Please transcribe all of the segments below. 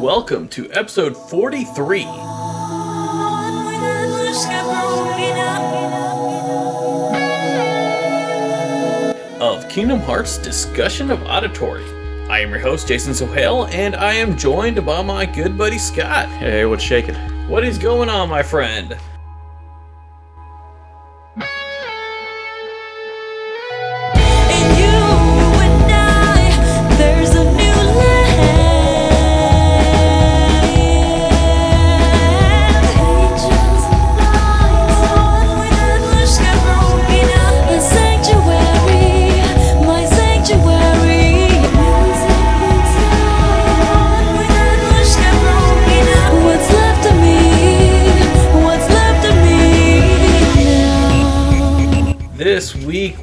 Welcome to episode 43 of Kingdom Hearts Discussion of Auditory. I am your host, Jason Sohail, and I am joined by my good buddy Scott. Hey, what's shaking? What is going on, my friend?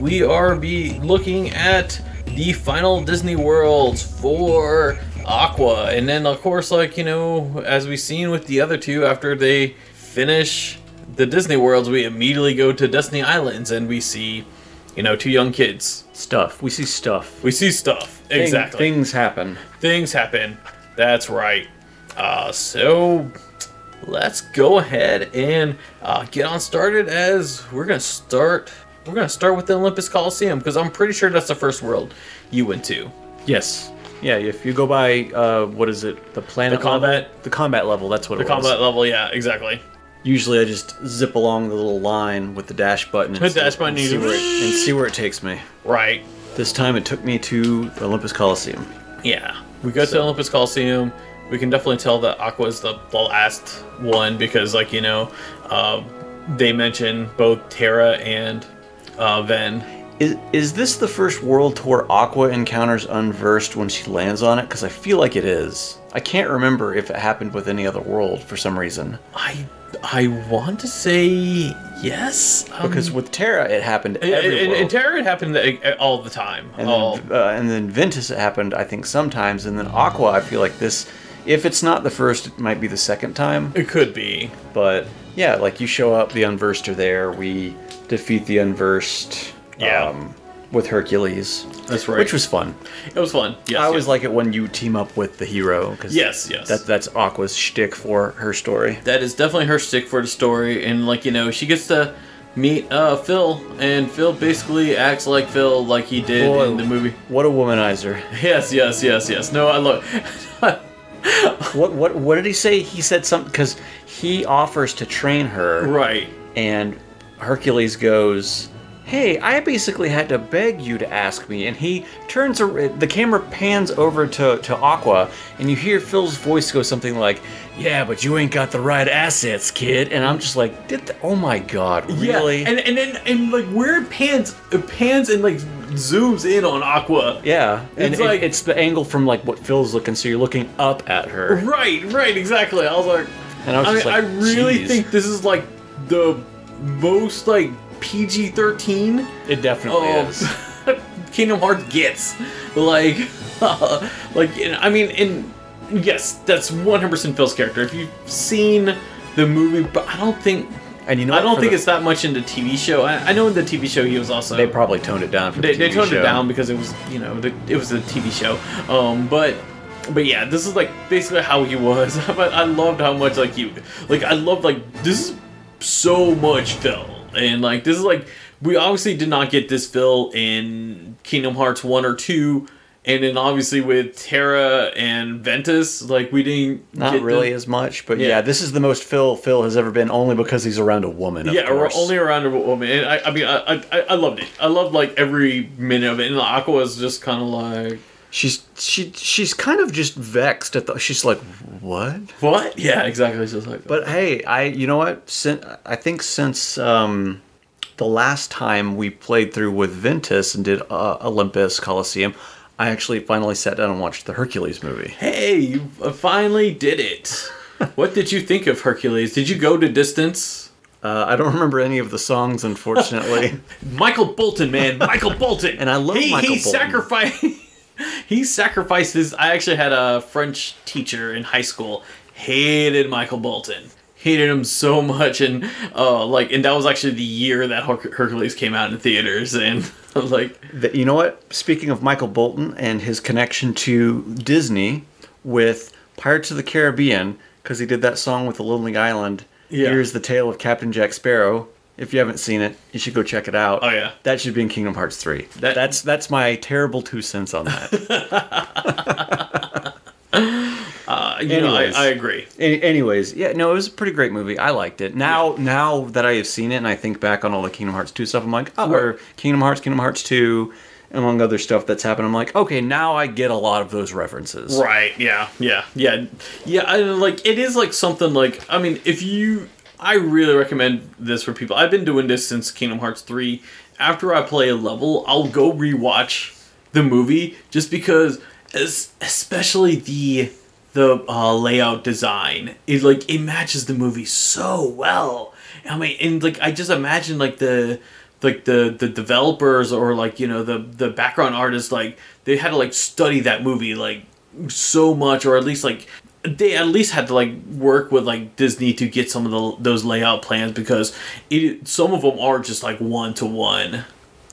We are looking at the final Disney worlds for Aqua, and then of course, like, you know, as we've seen with the other two, after they finish the Disney worlds, we immediately go to Destiny Islands and we see, you know, two young kids. We see stuff. Exactly. Things happen. That's right. So let's go ahead and get on started, as we're going to start with the Olympus Coliseum, because I'm pretty sure that's the first world you went to. Yes. Yeah, if you go by, what is it? The planet level? The combat level, that's what it was. The combat level, yeah, exactly. Usually I just zip along the little line with the dash button and see where it takes me. Right. This time it took me to the Olympus Coliseum. Yeah. We go to the Olympus Coliseum. We can definitely tell that Aqua is the last one, because, like, you know, they mention both Terra and... Is this the first world to where Aqua encounters Unversed when she lands on it? Because I feel like it is. I can't remember if it happened with any other world for some reason. I want to say yes. Because with Terra, it happened every world. In Terra, it happened all the time. And then Ventus, it happened, I think, sometimes. And then Aqua, I feel like this... If it's not the first, it might be the second time. It could be. But, yeah, like, you show up, the Unversed are there, we... defeat the Unversed, yeah. With Hercules. That's right. Which was fun. It was fun. Yes, I always like it when you team up with the hero. Cause yes. That's Aqua's shtick for her story. That is definitely her shtick for the story. And, like, you know, she gets to meet Phil, and Phil basically acts like Phil, like he did in the movie. What a womanizer. Yes. No, I love... What did he say? He said something, because he offers to train her. Right. And... Hercules goes, "Hey, I basically had to beg you to ask me." And he turns around, the camera pans over to Aqua, and you hear Phil's voice go something like, "Yeah, but you ain't got the right assets, kid." And I'm just like, "Oh my god, really?" Yeah. And then like, where it pans and like zooms in on Aqua. Yeah, and it's like it's the angle from like what Phil's looking, so you're looking up at her. Right, exactly. I was like, I really think this is like the most like PG-13 it definitely is Kingdom Hearts gets, like, I mean, and yes, that's 100% Phil's character if you've seen the movie, but I don't think it's that much in the TV show. I know in the TV show he was also, they probably toned it down for the TV show. They toned it down because it was, you know, it was a TV show, But yeah, this is like basically how he was. But I loved how much like you, like, I loved, like, this is so much Phil, and like this is like, we obviously did not get this Phil in Kingdom Hearts 1 or 2, and then obviously with Terra and Ventus, like, we didn't as much, but yeah, this is the most Phil has ever been, only because he's around a woman, of course. Only around a woman, and I mean I loved it. I loved like every minute of it, and Aqua is just kind of like, She's kind of just vexed at she's like, what? Yeah, exactly. She's like, but hey, since the last time we played through with Ventus and did Olympus Coliseum, I actually finally sat down and watched the Hercules movie. Hey, you finally did it. What did you think of Hercules? Did you go to distance? I don't remember any of the songs, unfortunately. Michael Bolton, man. Michael Bolton. And I love Michael Bolton. He sacrificed his... I actually had a French teacher in high school. Hated Michael Bolton. hated him so much, and that was actually the year that Hercules came out in theaters, and you know what? Speaking of Michael Bolton and his connection to Disney with Pirates of the Caribbean, because he did that song with the Lonely Island. Yeah. Here's the Tale of Captain Jack Sparrow. If you haven't seen it, you should go check it out. Oh, yeah. That should be in Kingdom Hearts 3. That's my terrible 2 cents on that. I agree. It was a pretty great movie. I liked it. Now that I have seen it and I think back on all the Kingdom Hearts 2 stuff, I'm like, or Kingdom Hearts 2, among other stuff that's happened, I'm like, okay, now I get a lot of those references. Right, yeah. It is something I really recommend this for people. I've been doing this since Kingdom Hearts 3. After I play a level, I'll go rewatch the movie just because, especially the layout design, it matches the movie so well. I mean, and I just imagine the developers or the background artists they had to study that movie so much, or at least they at least had to work with Disney to get some of those layout plans, because some of them are just 1-to-1.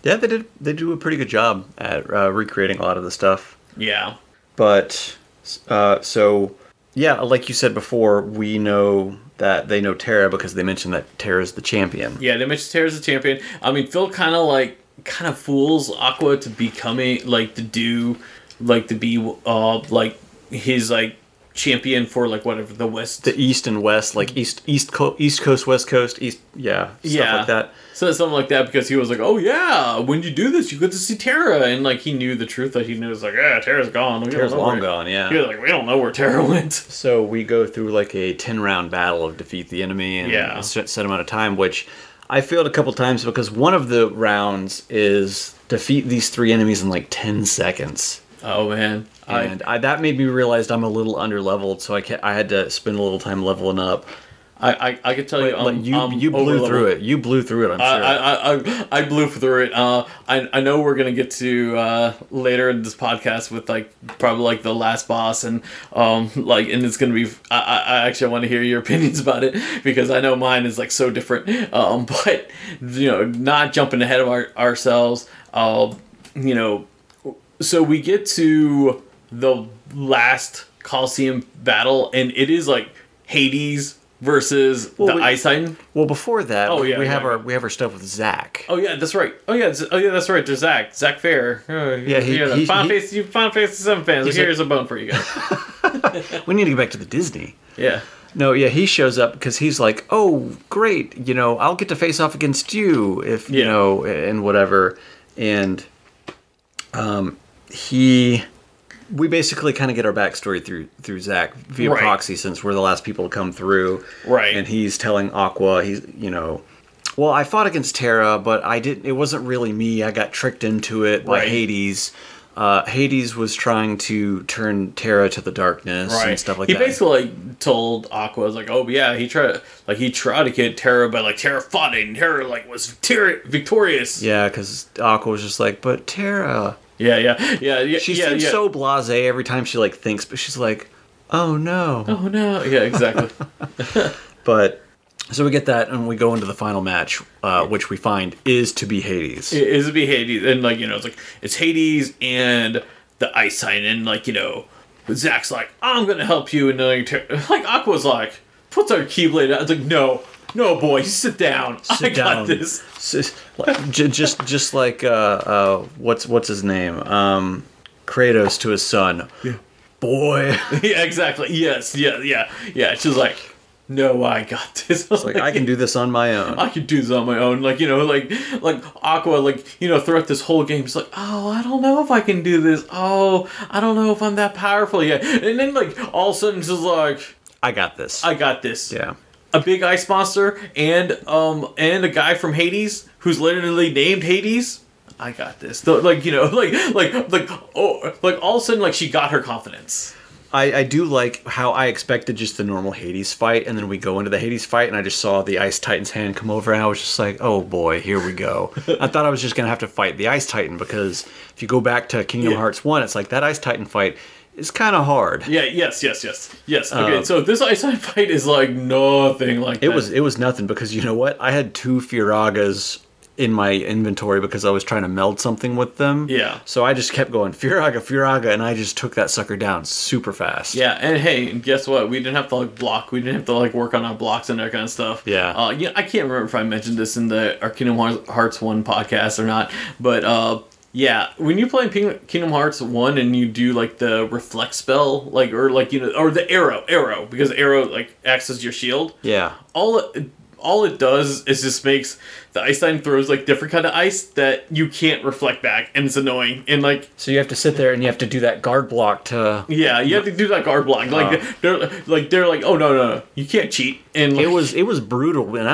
Yeah, they do a pretty good job at recreating a lot of the stuff. Yeah. But like you said before, we know that they know Terra because they mentioned that Terra's the champion. Yeah, they mentioned Terra's the champion. I mean, Phil kind of fools Aqua to becoming his champion for whatever the west, the east and west, east coast, west coast, east, stuff like that. So something like that, because he was oh yeah, when you do this, you get to see Terra, and he knew the truth that he knew was Terra's gone. Terra's long gone. Yeah, he was we don't know where Terra went. So we go through a 10-round battle of defeat the enemy in a set amount of time, which I failed a couple times because one of the rounds is defeat these 3 enemies in 10 seconds. Oh man. And that made me realize I'm a little underleveled, so I had to spend a little time leveling up. I could tell you blew through it. You blew through it, I'm sure. I blew through it. I know we're going to get to later in this podcast with probably the last boss, and and it's going to be. I actually want to hear your opinions about it, because I know mine is so different. But not jumping ahead of ourselves. So we get to the last Coliseum battle, and it is Hades versus the Ice Titan. Well, before that, we have our stuff with Zack. Oh yeah, that's right. Oh yeah, that's right. There's Zack Fair. Oh, yeah, Final Fantasy VII fans. Here's a bone for you guys. We need to get back to the Disney. Yeah. No, yeah, he shows up because he's oh great, I'll get to face off against you if and whatever, and we basically kind of get our backstory through Zack via proxy, since we're the last people to come through. Right. And he's telling Aqua, well, I fought against Terra, but it wasn't really me. I got tricked into it by Hades. Hades was trying to turn Terra to the darkness and stuff like that. He basically told Aqua, oh yeah, he tried to get Terra, but Terra fought it, and Terra was victorious. Yeah, because Aqua was just but Terra. Yeah. She seems so blasé every time she thinks, but she's oh no, yeah, exactly. But so we get that, and we go into the final match, which we find is to be Hades. It is to be Hades, and it's Hades and the Ice Titan, and Zack's I'm gonna help you, and Aqua's puts our Keyblade out. It's no, boy, sit down. Got this. What's his name? Kratos to his son. Yeah. Boy. Yeah, exactly. Yes. Yeah. She's no, I got this. I can do this on my own. Aqua, throughout this whole game, it's I don't know if I can do this. Oh, I don't know if I'm that powerful yet. And then, all of a sudden, she's I got this. Yeah. A big ice monster and a guy from Hades who's literally named Hades. I got this. All of a sudden she got her confidence. I do how I expected just the normal Hades fight, and then we go into the Hades fight, and I just saw the Ice Titan's hand come over, and I was just oh boy, here we go. I thought I was just gonna have to fight the Ice Titan, because if you go back to Kingdom Hearts 1, it's that Ice Titan fight It's kind of hard. Yeah. Yes. Okay. So this Ice Titan fight is like nothing like that. It was nothing because you know what? I had 2 Firagas in my inventory because I was trying to meld something with them. Yeah. So I just kept going Firaga, and I just took that sucker down super fast. Yeah. And hey, guess what? We didn't have to like block. We didn't have to like work on our blocks and that kind of stuff. Yeah. Yeah. I can't remember if I mentioned this in our Kingdom Hearts 1 podcast or not, but yeah, when you play Kingdom Hearts 1 and you do like the reflect spell, like or like you know, or the arrow, because arrow like acts as your shield. Yeah. All it does is just makes the Ice Titan throws like different kind of ice that you can't reflect back, and it's annoying. And like, so you have to sit there and you have to do that guard block to. Yeah, you have to do that guard block. Like they're like, oh no, you can't cheat. And like, it was brutal, and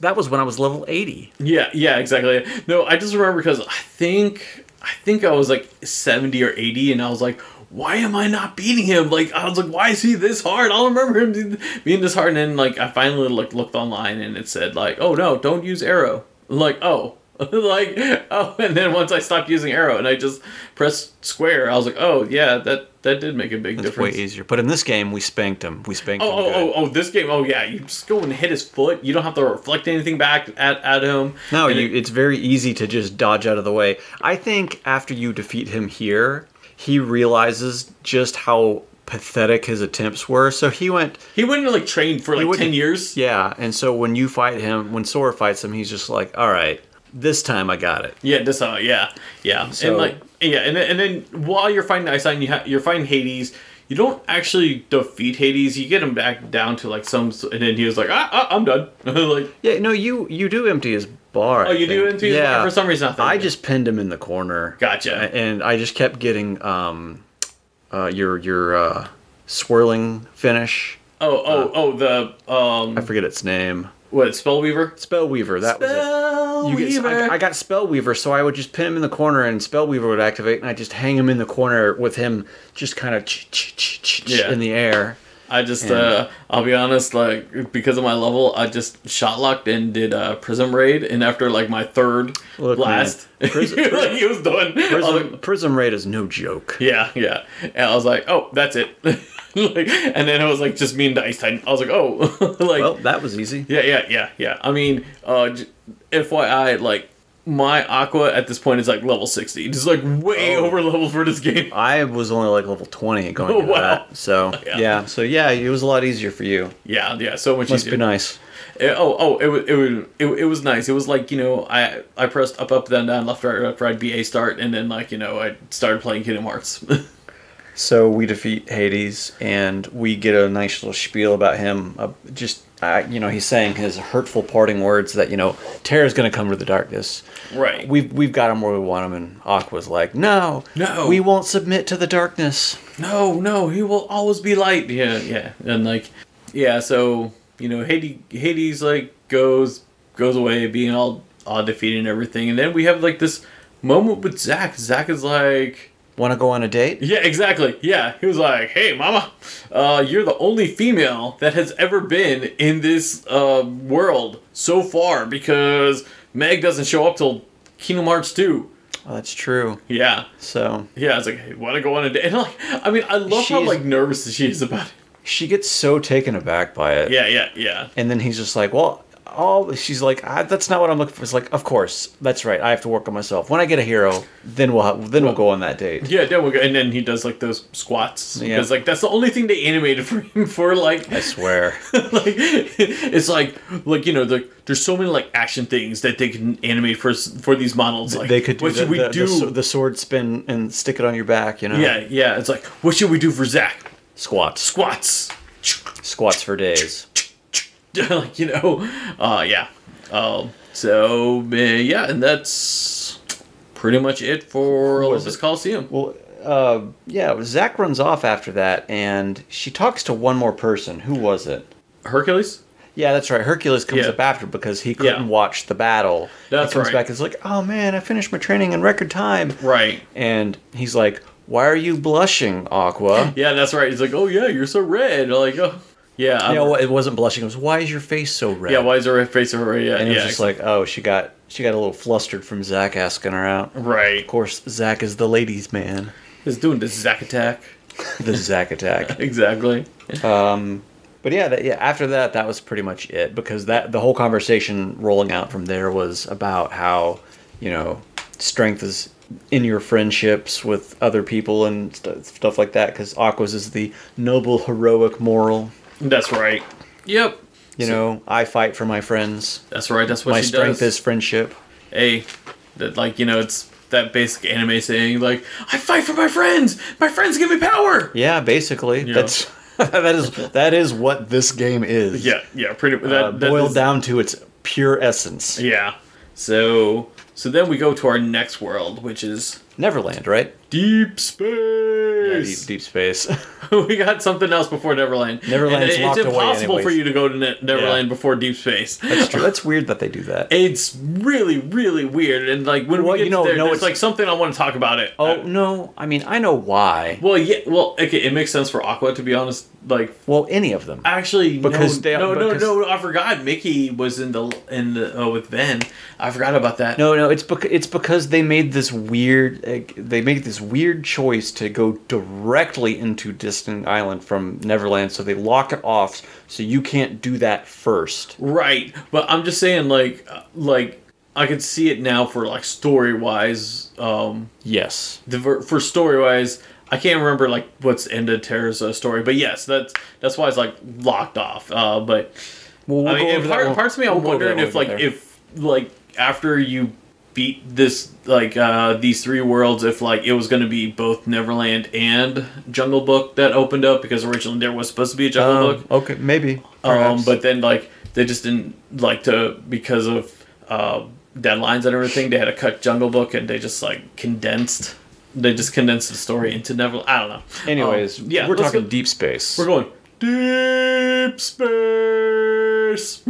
that was when I was level 80. Yeah, exactly. No, I just remember because I think I was like 70 or 80, and I was like, why am I not beating him? Like, I was like, why is he this hard? I don't remember him being this hard. And then, like, I finally like looked online and it said, like, oh, no, don't use arrow. Like, oh. Like, oh. And then once I stopped using arrow and I just pressed square, I was like, oh, yeah, that did make a big difference. It's way easier. But in this game, we spanked him. This game, oh, yeah. You just go and hit his foot. You don't have to reflect anything back at him. No, it's very easy to just dodge out of the way. I think after you defeat him here, he realizes just how pathetic his attempts were. So he went... He wouldn't, like, train for, like, 10 years. Yeah, and so when Sora fights him, he's just like, all right, this time I got it. Yeah, this time, yeah. So, and, like, yeah, and then while you're fighting Ice Titan, you're fighting Hades. You don't actually defeat Hades. You get him back down to, like, some... And then he was like, I'm done. Like, yeah, no, you do empty his... Bar, oh, you do into yeah. For some reason, I just pinned him in the corner. Gotcha. And I just kept getting your swirling finish. I forget its name. What, Spellweaver? Spellweaver. That was it. I got Spellweaver, so I would just pin him in the corner, and Spellweaver would activate, and I just hang him in the corner with him just kind of in the air. I just, I'll be honest, like, because of my level, I just shot-locked and did Prism Raid, and after, like, my third blast, like, he was done. Prism Raid is no joke. Yeah. And I was like, oh, that's it. Like, and then it was, like, just me and the Ice Titan. I was like, oh. Like, well, that was easy. Yeah. I mean, FYI, like, my Aqua at this point is like level 60, just like way over level for this game. I was only like level 20 going into that, so yeah. So yeah, it was a lot easier for you. Yeah, so much easier. Must be nice. It was nice. It was like, you know, I pressed up down left right BA start, and then like, you know, I started playing Kingdom Hearts. So we defeat Hades, and we get a nice little spiel about him. You know, he's saying his hurtful parting words that, you know, Terra's going to come to the darkness. Right. We've got him where we want him, and Aqua's like, no, we won't submit to the darkness. No, he will always be light. Yeah, and like, yeah. So you know, Hades like goes away, being all defeated and everything, and then we have like this moment with Zack. Zack is like, want to go on a date? Yeah, exactly. Yeah, he was like, hey, mama, you're the only female that has ever been in this world so far, because Meg doesn't show up till Kingdom Hearts 2. Oh, that's true. Yeah. So. Yeah, it's like, hey, want to go on a date? And like, I mean, I love how like nervous she is about it. She gets so taken aback by it. Yeah. And then he's just like, well... Oh, she's like, that's not what I'm looking for. It's like, of course, that's right. I have to work on myself. When I get a hero, then we'll go on that date. Yeah, then we'll go. And then he does like those squats. Yeah, because like that's the only thing they animated for him for. Like, I swear, like it's like you know, there's so many like action things that they can animate for these models. Like, they could do the sword spin and stick it on your back. You know. Yeah. It's like, what should we do for Zack? Squats for days. Like, you know, and that's pretty much it for Olympus Coliseum. Well, Zack runs off after that, and she talks to one more person. Who was it? Hercules? Yeah, that's right. Hercules comes up after because he couldn't watch the battle. That's right. He comes back and is like, oh, man, I finished my training in record time. Right. And he's like, why are you blushing, Aqua? Yeah, that's right. He's like, oh, yeah, you're so red. Like, oh. Yeah, it wasn't blushing. It was, why is your face so red? Yeah, why is her face so red? Yeah, and it's just like, oh, she got a little flustered from Zack asking her out. Right. Of course, Zack is the ladies' man. He's doing the Zack attack. The Zack attack. Exactly. But yeah, after that, that was pretty much it, because that the whole conversation rolling out from there was about how, you know, strength is in your friendships with other people and stuff like that, because Aqua's is the noble, heroic moral. That's right. Yep. You know, I fight for my friends. That's right. That's what she does. My strength is friendship. Hey, that, like, you know, it's that basic anime saying, like, I fight for my friends! My friends give me power! Yeah, basically. Yeah. That's... that is what this game is. Yeah, pretty much. Boiled down to its pure essence. Yeah. So then we go to our next world, which is Neverland, right? Deep Space. Yeah, deep Space. We got something else before Neverland. Neverland's locked away. It's impossible for you to go to Neverland before Deep Space. That's true. That's weird that they do that. It's really, really weird. And like when we get there, there's like something I want to talk about it. Oh no! I mean, I know why. Well, yeah. Well, okay. It makes sense for Aqua, to be honest. Like, well, any of them actually because I forgot Mickey was in the with Ben. I forgot about that. No. It's because they made this weird. They make this weird choice to go directly into Destiny Island from Neverland, so they lock it off, so you can't do that first. Right, but I'm just saying, like I could see it now for like story-wise. Yes, for story-wise, I can't remember like what's ended Terra's story, but yes, that's why it's like locked off. But I mean, parts of me, I'm wondering if after you beat this, like, these three worlds, if, like, it was going to be both Neverland and Jungle Book that opened up, because originally there was supposed to be a Jungle Book. Okay, maybe. But then, like, they just didn't, like, to, because of deadlines and everything, they had to cut Jungle Book, and they just, like, condensed the story into Neverland. I don't know. Anyways, we're talking Deep Space. We're going Deep Space!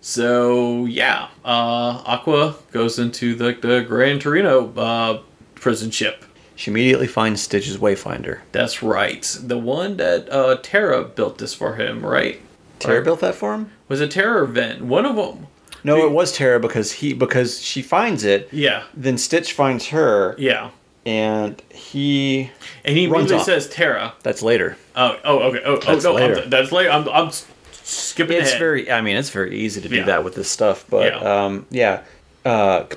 So yeah, Aqua goes into the Gran Torino prison ship. She immediately finds Stitch's Wayfinder. That's right, the one that Terra built this for him, right? Terra built that for him. Was it Terra or Vent? One of them. No, it was Terra because she finds it. Yeah. Then Stitch finds her. Yeah. And he runs immediately off. Says Terra. That's later. Oh okay. Later. That's later. I'm skipping ahead. It's very easy to do that with this stuff, but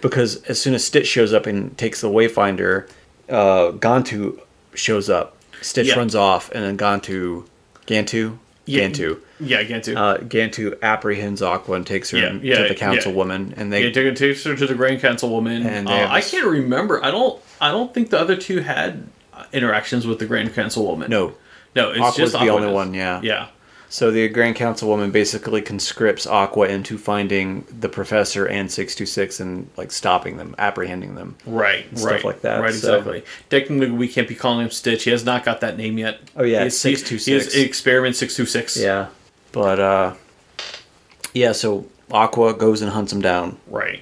because as soon as Stitch shows up and takes the Wayfinder, Gantu shows up. Stitch runs off, and then Gantu. Gantu apprehends Aqua and takes her to the Councilwoman, and they takes her to the Grand Councilwoman. And I can't remember. I don't think the other two had interactions with the Grand Councilwoman. No, it's Aqua's just the only one. Yeah. So the Grand Councilwoman basically conscripts Aqua into finding the Professor and 626 and, like, stopping them, apprehending them. Right. Stuff like that. Right, so. Exactly. Technically, we can't be calling him Stitch. He has not got that name yet. Oh, yeah, 626. He has Experiment 626. Yeah. But, so Aqua goes and hunts him down. Right.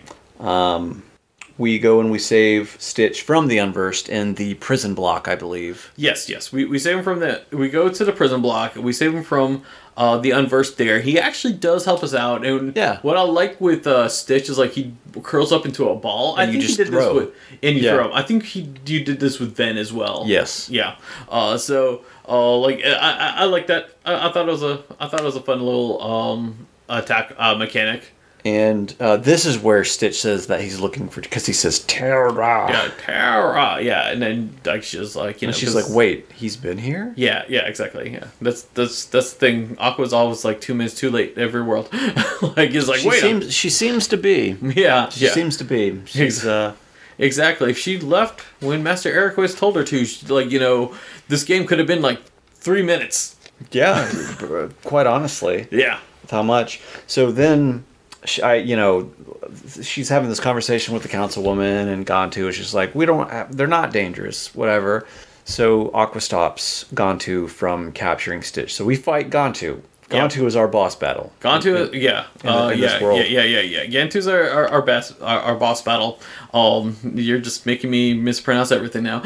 We go and we save Stitch from the Unversed in the prison block, I believe. Yes. We save him from we go to the prison block. We save him from the Unversed there. He actually does help us out. And what I like with Stitch is, like, he curls up into a ball. And I think you just throw. Throw him. I think you did this with Ven as well. Yes. Yeah. I like that. I thought it was a fun little attack mechanic. And this is where Stitch says that he's looking for... Because he says, Terra. Yeah, Terra. Yeah, and then like she's like... you know, she's like, wait, he's been here? Yeah, exactly. Yeah, that's the thing. Aqua's always like 2 minutes too late every world. Like, he's like, wait. She seems to be. Yeah. She seems to be. She's... Exactly. If she left when Master Eriquist told her to, like, you know, this game could have been like 3 minutes. Yeah, quite honestly. Yeah. With how much. So then... she's having this conversation with the Councilwoman, and Gantu is just like, they're not dangerous, whatever. So Aqua stops Gantu from capturing Stitch. So we fight Gantu. Gantu is our boss battle. Gantu, this world. Gantu's our boss battle. You're just making me mispronounce everything now.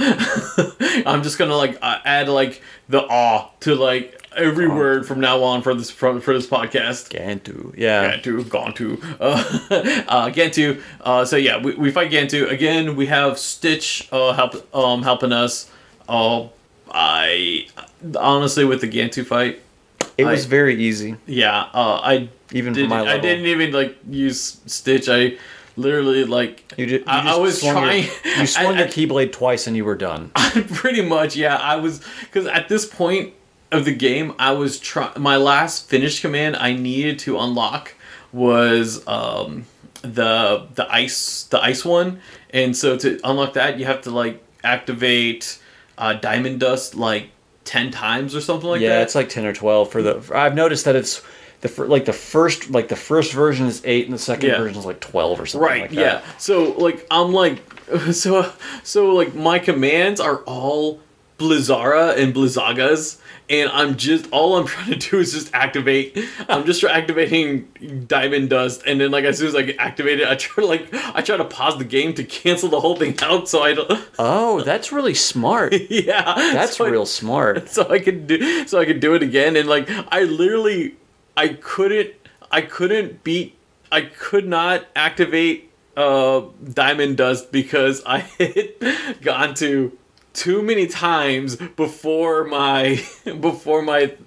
I'm just gonna add the aw to every word from now on for this podcast. Gantu, Gantu. Gantu. So yeah, we fight Gantu again. We have Stitch helping us. I honestly, with the Gantu fight, it was very easy. Yeah, I didn't even like use Stitch. I literally like I was trying. You swung your Keyblade twice and you were done. Pretty much, yeah. I was, because at this point of the game, I was trying. My last finish command I needed to unlock was the ice one, and so to unlock that, you have to like activate Diamond Dust like 10 times or something like that. Yeah, it's like 10 or 12 for the. I've noticed that it's the first version is 8 and the second version is like 12 or something. Right. Like that. Yeah. So like I'm like so like my commands are all Blizzara and Blizzagas, and I'm trying to do is just activate. I'm just activating Diamond Dust, and then like as soon as I get activated, I try to pause the game to cancel the whole thing out, so I don't. Oh, that's really smart. Yeah, that's real smart. So I could do it again, and like I could not activate Diamond Dust because I hit Gantu too many times before my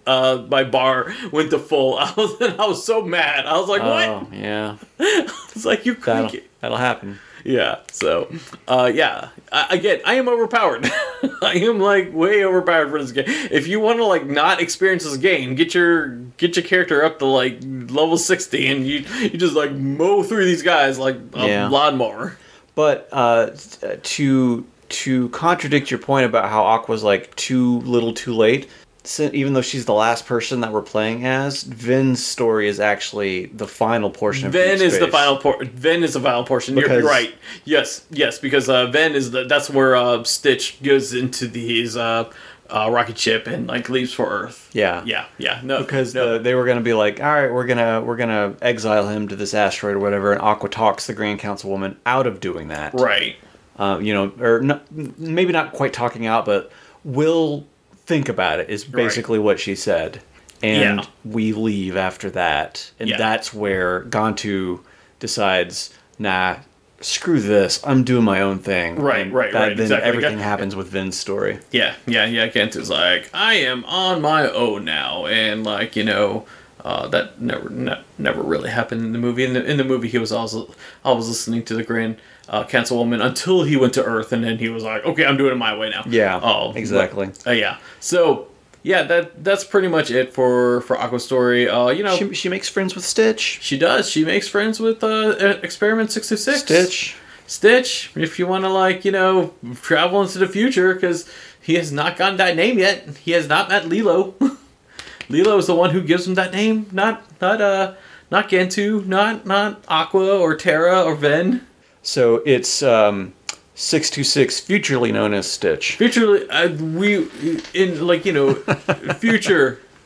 bar went to full. I was so mad. I was like, what? Yeah. I was like, you couldn't get... That'll happen. Yeah. So, yeah. Again, I am overpowered. I am like way overpowered for this game. If you want to like not experience this game, get your character up to like level 60, and you just like mow through these guys like a lawnmower. But to contradict your point about how Aqua's like too little too late, even though she's the last person that we're playing as, Ven's story is actually the final portion of Deep Space. Ven is the final portion. Because you're right. Yes, because Ven is that's where Stitch goes into his rocket ship and like leaves for Earth. Yeah. No, because they were gonna be like, all right, we're gonna exile him to this asteroid or whatever, and Aqua talks the Grand Councilwoman out of doing that. Right. Maybe not quite talking out, but we'll think about it is basically what she said. And we leave after that. And that's where Gantu decides, nah, screw this. I'm doing my own thing. Right. Then exactly. Everything happens with Vin's story. Yeah. Gantu's like, I am on my own now. And like, that never really happened in the movie. In the movie, he was also always listening to the Grand Councilwoman until he went to Earth, and then he was like, "Okay, I'm doing it my way now." Yeah. Oh, exactly. Yeah. So, yeah, that's pretty much it for Aqua's story. She makes friends with Stitch. She does. She makes friends with Experiment 626. Stitch. If you want to like travel into the future, because he has not gotten that name yet. He has not met Lilo. Lilo is the one who gives him that name, not Gantu, not Aqua or Terra or Ven. So it's 626, futurely known as Stitch. Future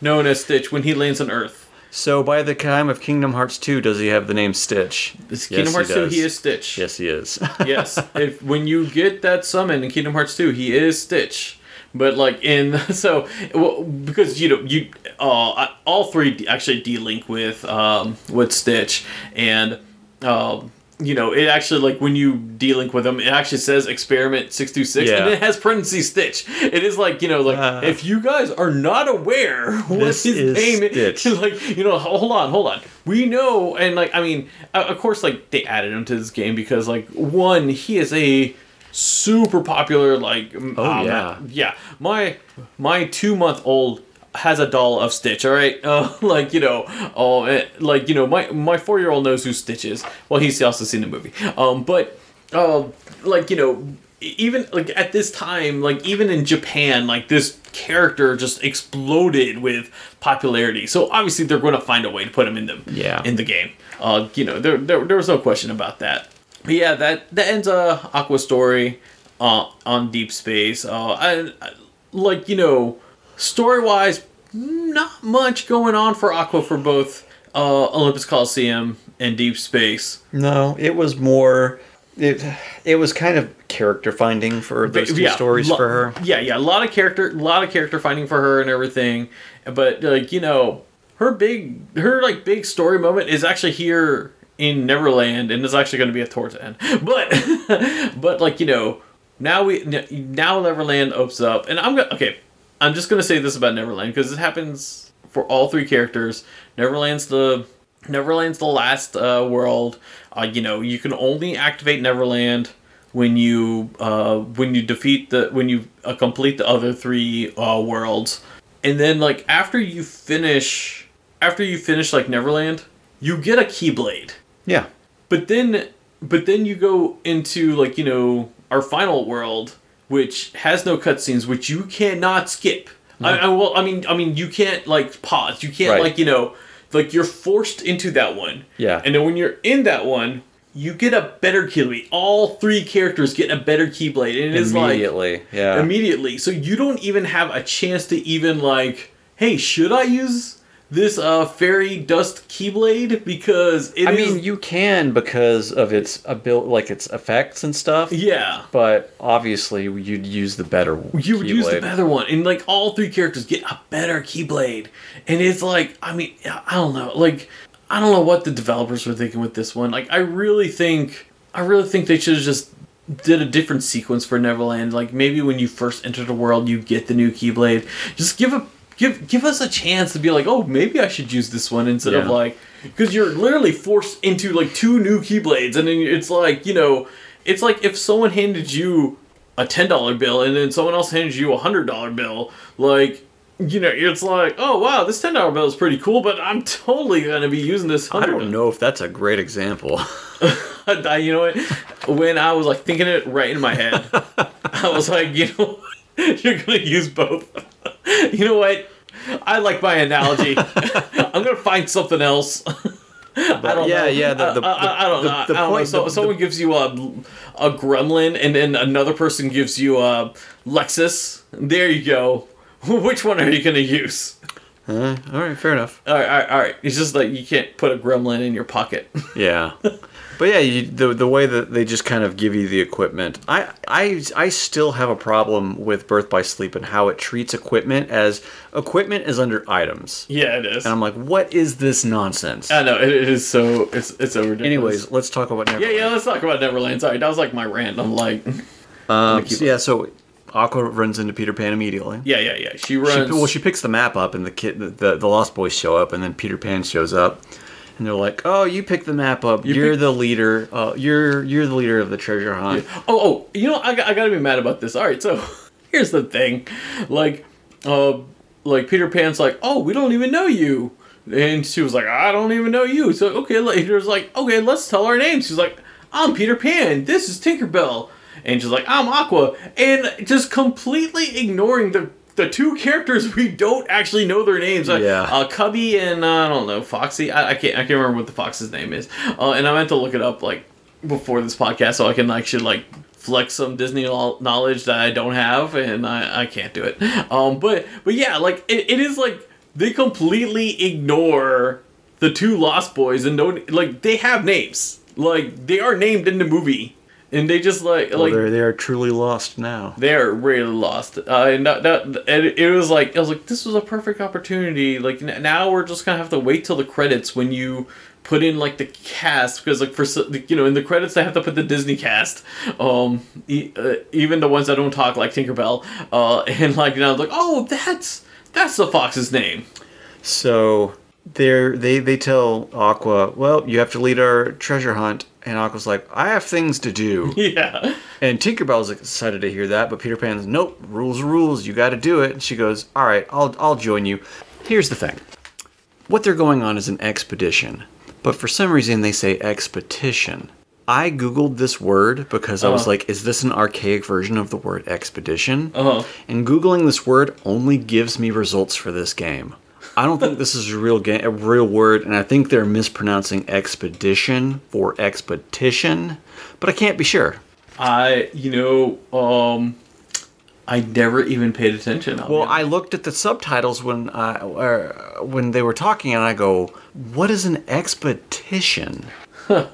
known as Stitch when he lands on Earth. So by the time of Kingdom Hearts 2, does he have the name Stitch? Kingdom Hearts 2, he is Stitch. Yes, he is. Yes, when you get that summon in Kingdom Hearts 2, he is Stitch. But like because all three actually de-link with Stitch, and it actually like when you de-link with them, it actually says Experiment 626, and it has parentheses Stitch. It is like if you guys are not aware what his name is, like hold on. We know, and like I mean, of course, like they added him to this game because like one, he is a super popular, like my 2-month-old has a doll of Stitch. All right, my 4-year-old knows who Stitch is. Well, he's also seen the movie. Even like at this time, like even in Japan, like this character just exploded with popularity. So obviously they're going to find a way to put him in the game. There was no question about that. But yeah, that ends Aqua's story on Deep Space. Story-wise, not much going on for Aqua for both Olympus Coliseum and Deep Space. No, it was more... It was kind of character finding for those two stories for her. Yeah, a lot of character finding for her and everything. But, like, her big story moment is actually here... in Neverland, and it's actually going to be towards the end. But now Neverland opens up, and I'm going to... Okay, I'm just going to say this about Neverland, because it happens for all three characters. Neverland's the last world. You know, you can only activate Neverland when you complete the other three worlds. And then, like, after you finish like Neverland, you get a Keyblade. Yeah. But then you go into, like, you know, our final world, which has no cutscenes, which you cannot skip. Mm-hmm. I mean, you can't, like, pause. You can't, right. Like, you know, like, you're forced into that one. Yeah. And then when you're in that one, you get a better Keyblade. All three characters get a better Keyblade. And it is like... Immediately. So you don't even have a chance to even, like, hey, should I use this Fairy Dust Keyblade? Because it is... I mean, you can because of its its effects and stuff. Yeah. But obviously, you'd use the better one. You would use the better one. And, like, all three characters get a better Keyblade. And it's like, I mean, I don't know. Like... I don't know what the developers were thinking with this one. Like, I really think they should have just did a different sequence for Neverland. Like, maybe when you first enter the world, you get the new Keyblade. Just give us a chance to be like, oh, maybe I should use this one instead of, like... Because you're literally forced into, like, two new Keyblades. And then it's like, you know... It's like if someone handed you a $10 bill and then someone else handed you a $100 bill, like... You know, it's like, oh, wow, this $10 bill is pretty cool, but I'm totally going to be using this $100. I don't know if that's a great example. You know what? When I was, like, thinking it right in my head, I was like, you know what? You're going to use both. You know what? I like my analogy. I'm going to find something else. I don't know. Someone gives you a Gremlin, and then another person gives you a Lexus. There you go. Which one are you going to use? All right, fair enough. All right. It's just like you can't put a Gremlin in your pocket. Yeah. But yeah, the way that they just kind of give you the equipment. I still have a problem with Birth by Sleep and how it treats equipment is under items. Yeah, it is. And I'm like, what is this nonsense? I know, it is so, it's so ridiculous. Anyways, let's talk about Neverland. Yeah, let's talk about Neverland. Sorry, that was like my rant. I'm like... So... Aqua runs into Peter Pan immediately. Yeah. She runs... She picks the map up, and the Lost Boys show up, and then Peter Pan shows up. And they're like, oh, you picked the map up. You're the leader. You're the leader of the treasure hunt. Yeah. Oh, you know, I gotta be mad about this. All right, so here's the thing. Like Peter Pan's like, oh, we don't even know you. And she was like, I don't even know you. So, okay, Peter's like, okay, let's tell our names. She's like, I'm Peter Pan. This is Tinkerbell. And she's like, I'm Aqua. And just completely ignoring the two characters we don't actually know their names. Yeah. Cubby and, I don't know, Foxy. I can't remember what the fox's name is. And I meant to look it up, like, before this podcast so I can actually, like, flex some Disney knowledge that I don't have. And I can't do it. But yeah, like, it is, like, they completely ignore the two Lost Boys. And don't, like, they have names. Like, they are named in the movie. And they just they are truly lost now. They are really lost, and it was like this was a perfect opportunity. Like now we're just gonna have to wait till the credits when you put in like the cast because like for you know in the credits they have to put the Disney cast, even the ones that don't talk like Tinkerbell, and like now it's like oh that's the fox's name. So they tell Aqua, well you have to lead our treasure hunt. And Aqua's like, I have things to do. Yeah. And Tinkerbell's excited to hear that, but Peter Pan's, nope, rules are rules. You got to do it. And she goes, all right, I'll join you. Here's the thing. What they're going on is an expedition, but for some reason they say expedition. I googled this word because I was like, is this an archaic version of the word expedition? And googling this word only gives me results for this game. I don't think this is a real word, and I think they're mispronouncing expedition for expedition, but I can't be sure. I never even paid attention. Well, I looked at the subtitles when they were talking, and I go, what is an expedition? Huh.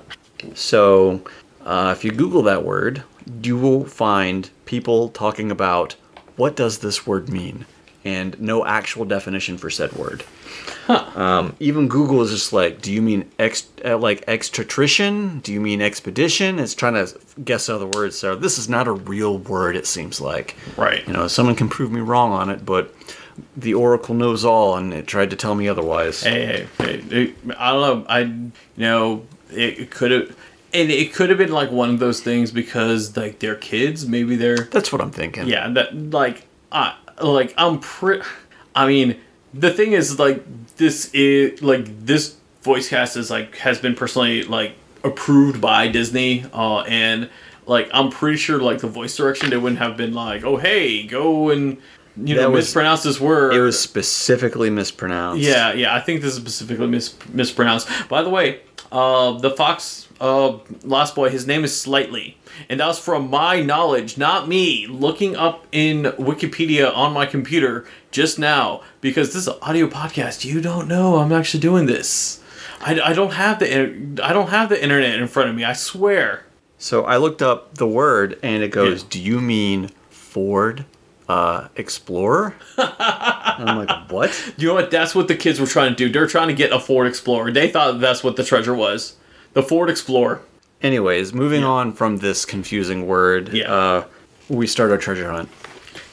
So, if you Google that word, you will find people talking about what does this word mean. and no actual definition for said word. Huh. Even Google is just like, do you mean like extratrition? Do you mean expedition? It's trying to guess other words. So this is not a real word, it seems like. Right. You know, someone can prove me wrong on it, but the Oracle knows all, and it tried to tell me otherwise. Hey, I don't know. It could have... And it could have been, like, one of those things because, like, they're kids. Maybe they're... That's what I'm thinking. Yeah, the thing is, like, this voice cast is, like, has been personally, like, approved by Disney. And, like, I'm pretty sure, like, the voice direction, they wouldn't have been like, oh, hey, go and... mispronounce this word. It was specifically mispronounced. Yeah, I think this is specifically mispronounced. By the way, the Fox Lost Boy, his name is Slightly. And that was from my knowledge, not me, looking up in Wikipedia on my computer just now. Because this is an audio podcast. You don't know I'm actually doing this. I don't have the internet in front of me, I swear. So I looked up the word, and it goes, yeah. Do you mean Ford? Explorer? I'm like, what? You know what? That's what the kids were trying to do. They're trying to get a Ford Explorer. They thought that's what the treasure was. The Ford Explorer. Anyways, moving on from this confusing word, we start our treasure hunt.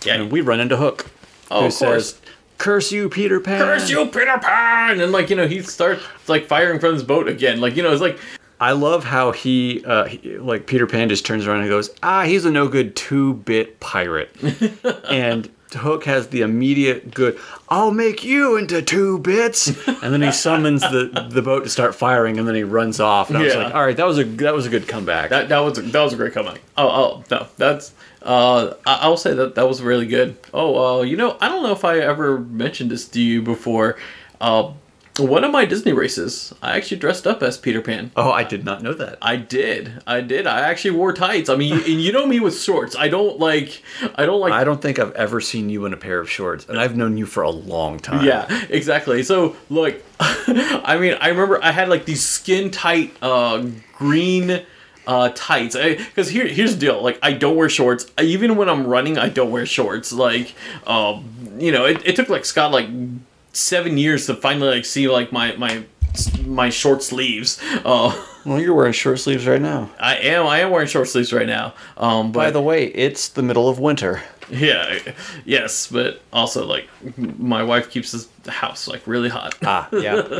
Yeah. And we run into Hook. Oh, of course. Says, curse you, Peter Pan. Curse you, Peter Pan! And, like, you know, he starts, like, firing from his boat again. Like, you know, it's like... I love how he Peter Pan just turns around and goes, he's a no-good 2-bit pirate. And Hook has the immediate good, I'll make you into 2 bits. And then he summons the boat to start firing, and then he runs off. And I was like, all right, that was a good comeback. That was a great comeback. Oh no, that's I will say that was really good. I don't know if I ever mentioned this to you before. One of my Disney races, I actually dressed up as Peter Pan. Oh, I did not know that. I did. I actually wore tights. I mean, you know me with shorts. I don't like... I don't think I've ever seen you in a pair of shorts, and I've known you for a long time. Yeah, exactly. So, like, I mean, I remember I had, like, these skin-tight green... tights, because here's the deal. Like, I don't wear shorts. Even when I'm running, I don't wear shorts. Like, it took, like, Scott, like... 7 years to finally, like, see, like, my short sleeves. Well, you're wearing short sleeves right now. I am wearing short sleeves right now. But by the way, it's the middle of winter. Yeah. Yes, but also, like, my wife keeps the house, like, really hot. Yeah.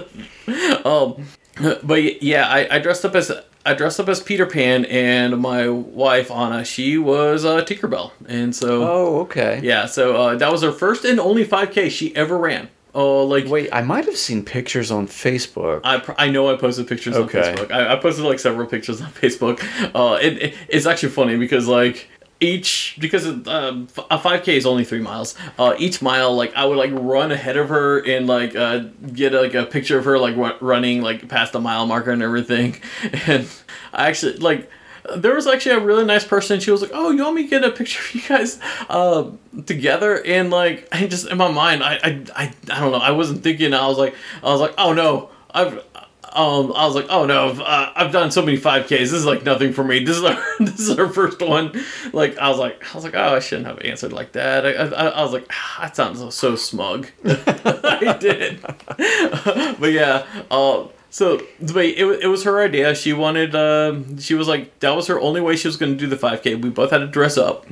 But yeah, I dressed up as Peter Pan, and my wife Anna, she was Tinkerbell, and so. Oh, okay. Yeah, so that was her first and only 5K she ever ran. Oh, like... Wait, I might have seen pictures on Facebook. I know I posted pictures on Facebook. I posted, like, several pictures on Facebook. It's actually funny because, like, a 5K is only 3 miles. Each mile, like, I would, like, run ahead of her and, like, get, like, a picture of her, like, running, like, past the mile marker and everything. And I actually, like... There was actually a really nice person. She was like, "Oh, you want me to get a picture of you guys together?" And, like, I just in my mind, I don't know. I wasn't thinking. I was like, "Oh no, I've done so many 5Ks. This is, like, nothing for me. This is our first one." Like, I was like, "Oh, I shouldn't have answered like that." I was like, "That sounds so smug." I did, but yeah. So, it was her idea. She wanted, she was like, that was her only way she was going to do the 5K. We both had to dress up.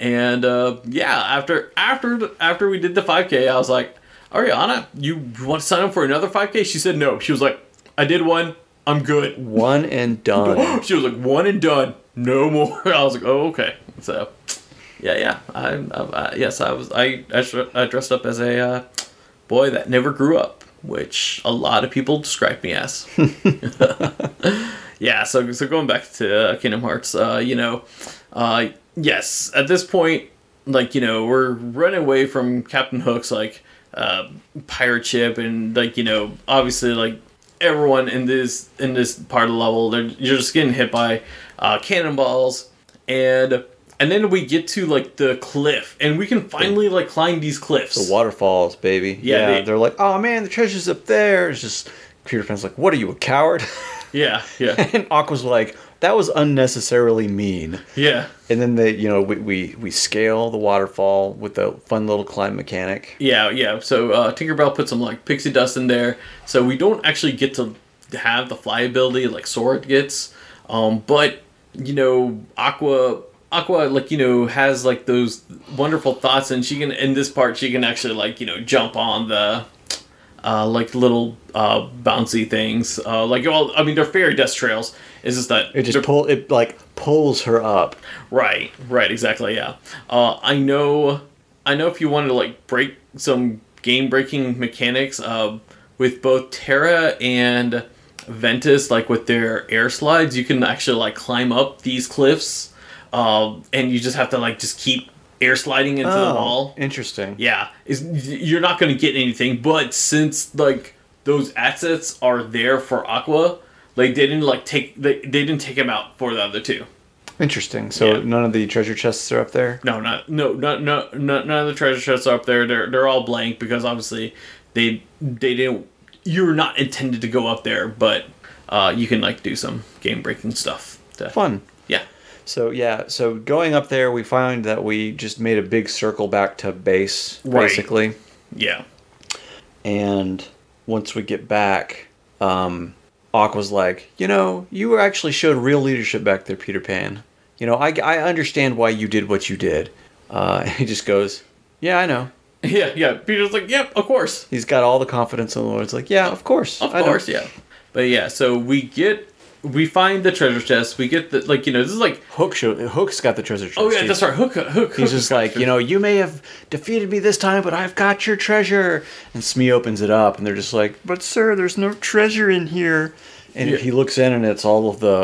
And, after we did the 5K, I was like, all right, Anna, you want to sign up for another 5K? She said no. She was like, I did one. I'm good. One and done. She was like, one and done. No more. I was like, oh, okay. So, yeah. I dressed up as a boy that never grew up, which a lot of people describe me as. Yeah, so going back to Kingdom Hearts, yes, at this point, like, you know, we're running away from Captain Hook's, like, pirate ship, and, like, you know, obviously, like, everyone in this part of the level, you're just getting hit by cannonballs, and then we get to, like, the cliff, and we can finally, like, climb these cliffs. The waterfalls, baby. Yeah, yeah. They're like, oh, man, the treasure's up there. It's just, Peter Pan's like, what are you, a coward? Yeah, yeah. And Aqua's like, that was unnecessarily mean. Yeah. And then they, you know, we scale the waterfall with a fun little climb mechanic. Yeah, yeah. So Tinkerbell put some like pixie dust in there. So we don't actually get to have the fly ability like Sora gets. But you know, Aqua, like, you know, has like those wonderful thoughts, and she can, in this part, she can actually, like, you know, jump on the like little bouncy things. Like, well, I mean, they're fairy dust trails. It's just that it just pulls her up. Right, exactly, yeah. I know if you wanted to like break some game breaking mechanics with both Terra and Ventus, like with their air slides, you can actually like climb up these cliffs. And you just have to like just keep air sliding into the wall. Interesting. Yeah, you're not going to get anything, but since like those assets are there for Aqua, like they didn't take them out for the other two. Interesting. So None of the treasure chests are up there. No, none of the treasure chests are up there. They're all blank because obviously they didn't. You're not intended to go up there, but you can like do some game breaking stuff. Fun. Yeah. So going up there, we find that we just made a big circle back to base, basically. Yeah. And once we get back, Aqua's like, you know, you actually showed real leadership back there, Peter Pan. You know, I understand why you did what you did. And he just goes, yeah, I know. Yeah. Peter's like, yep, of course. He's got all the confidence in the Lord. It's like, yeah, of course. Of course, I know. But yeah, so we find the treasure chest. We get the, like, you know, this is like... Hook's got the treasure chest. Oh, yeah, that's right. Hook. He's just like, you know, you may have defeated me this time, but I've got your treasure. And Smee opens it up, and they're just like, but sir, there's no treasure in here. And yeah. He looks in, and it's all of the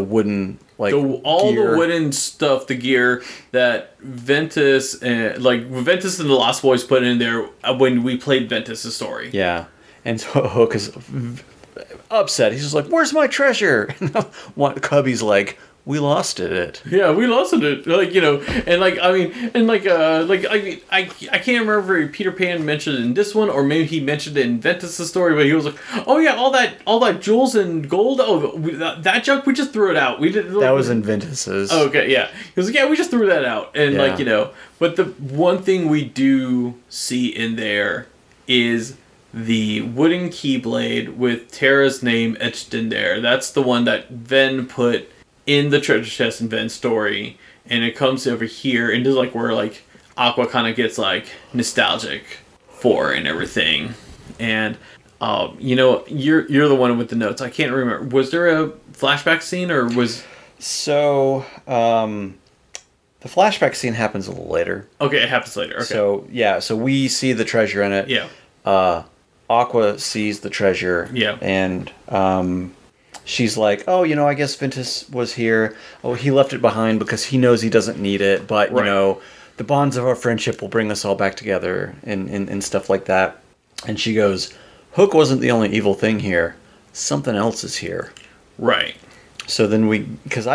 wooden, like, gear. The wooden stuff, the gear that Ventus and the Lost Boys put in there when we played Ventus' story. Yeah. And so Hook is... upset. He's just like, where's my treasure? And Cubby's like, we lost it. Like, you know, and like, I mean, and like, I mean, I can't remember if Peter Pan mentioned it in this one, or maybe he mentioned it in Ventus' story, but he was like, oh yeah, all that jewels and gold, that junk, we just threw it out. We didn't. That was in Ventus's. Oh, okay, yeah. He was like, yeah, we just threw that out. And like, you know, but the one thing we do see in there is the wooden Keyblade with Terra's name etched in there. That's the one that Ven put in the treasure chest in Ven's story. And it comes over here, and this is like where like Aqua kind of gets like nostalgic for and everything. And you know, you're the one with the notes. I can't remember. Was there a flashback scene or was? So the flashback scene happens a little later. Okay, it happens later. Okay. So yeah, so we see the treasure in it. Yeah. Aqua sees the treasure, and she's like, oh, you know, I guess Ventus was here. Oh, he left it behind because he knows he doesn't need it, but, you know, the bonds of our friendship will bring us all back together and stuff like that. And she goes, Hook wasn't the only evil thing here. Something else is here. Right. So then because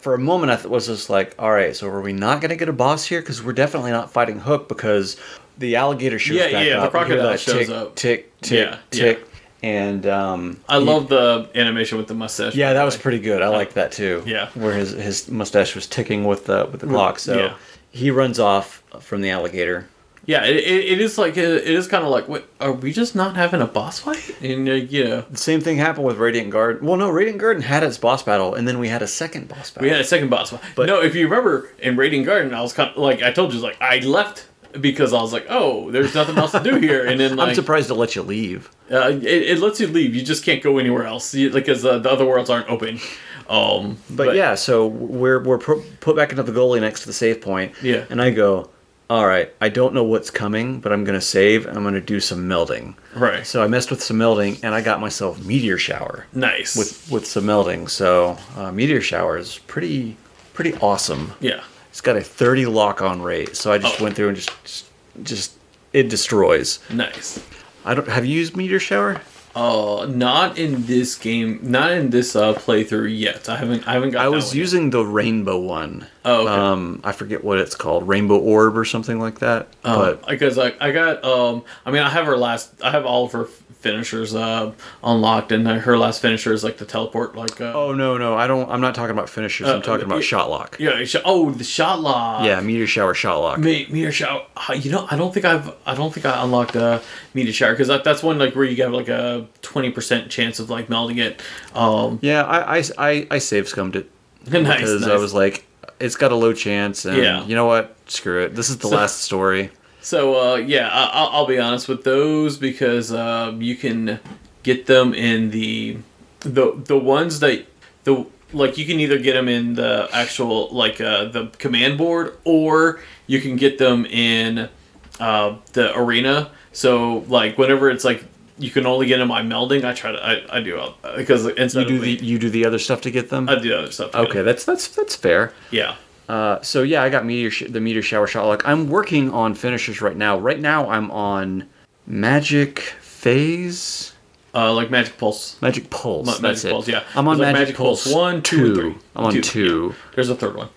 for a moment I was just like, all right, so are we not going to get a boss here? Because we're definitely not fighting Hook because... the alligator shows up. Yeah, the crocodile shows up. Tick, tick, tick. And I love the animation with the mustache. Yeah, that was pretty good. I liked that too. Yeah, where his mustache was ticking with the clock. So he runs off from the alligator. Yeah, it is kind of like, what, are we just not having a boss fight? And the same thing happened with Radiant Garden. Well, no, Radiant Garden had its boss battle, and then we had a second boss battle. But no, if you remember in Radiant Garden, I was kind of, like I told you, like I left. Because I was like, oh, there's nothing else to do here. And then, like, I'm surprised it lets you leave. It lets you leave. You just can't go anywhere else because the other worlds aren't open. But yeah, so we're put back into the goalie next to the save point. Yeah. And I go, all right, I don't know what's coming, but I'm going to save and I'm going to do some melding. Right. So I messed with some melding and I got myself Meteor Shower. Nice. With some melding. So Meteor Shower is pretty awesome. Yeah. It's got a 30 lock-on rate, so I just went through and just it destroys. Nice. Have you used Meteor Shower? Not in this game, not in this playthrough yet. I haven't got. I was using the rainbow one. Oh, okay. I forget what it's called, Rainbow Orb or something like that. But because I got, I have all of her finishers unlocked, and her last finisher is like the teleport. Like, I'm not talking about finishers. I'm talking about shot lock. Yeah. The shot lock. Yeah, meteor shower shot lock. Meteor shower. You know, I don't think I unlocked meteor shower, because that's one like where you have like a 20% chance of like melding it. Yeah, I save scummed it. Nice, because I was like, it's got a low chance, and you know what? Screw it. This is the last story. So, I'll be honest with those, because you can get them in the ones that you can either get them in the actual the command board, or you can get them in the arena. So like whenever it's like, you can only get them by melding. I try to. I do because instead you do the other stuff to get them. I do the other stuff. Okay, that's fair. Yeah. I got the meteor shower shot lock. I'm working on finishers right now. Right now, I'm on magic phase. Like magic pulse. Magic pulse. That's magic pulse. Yeah. I'm on magic pulse 1, 2, 3. I'm on 2. Yeah. There's a third one.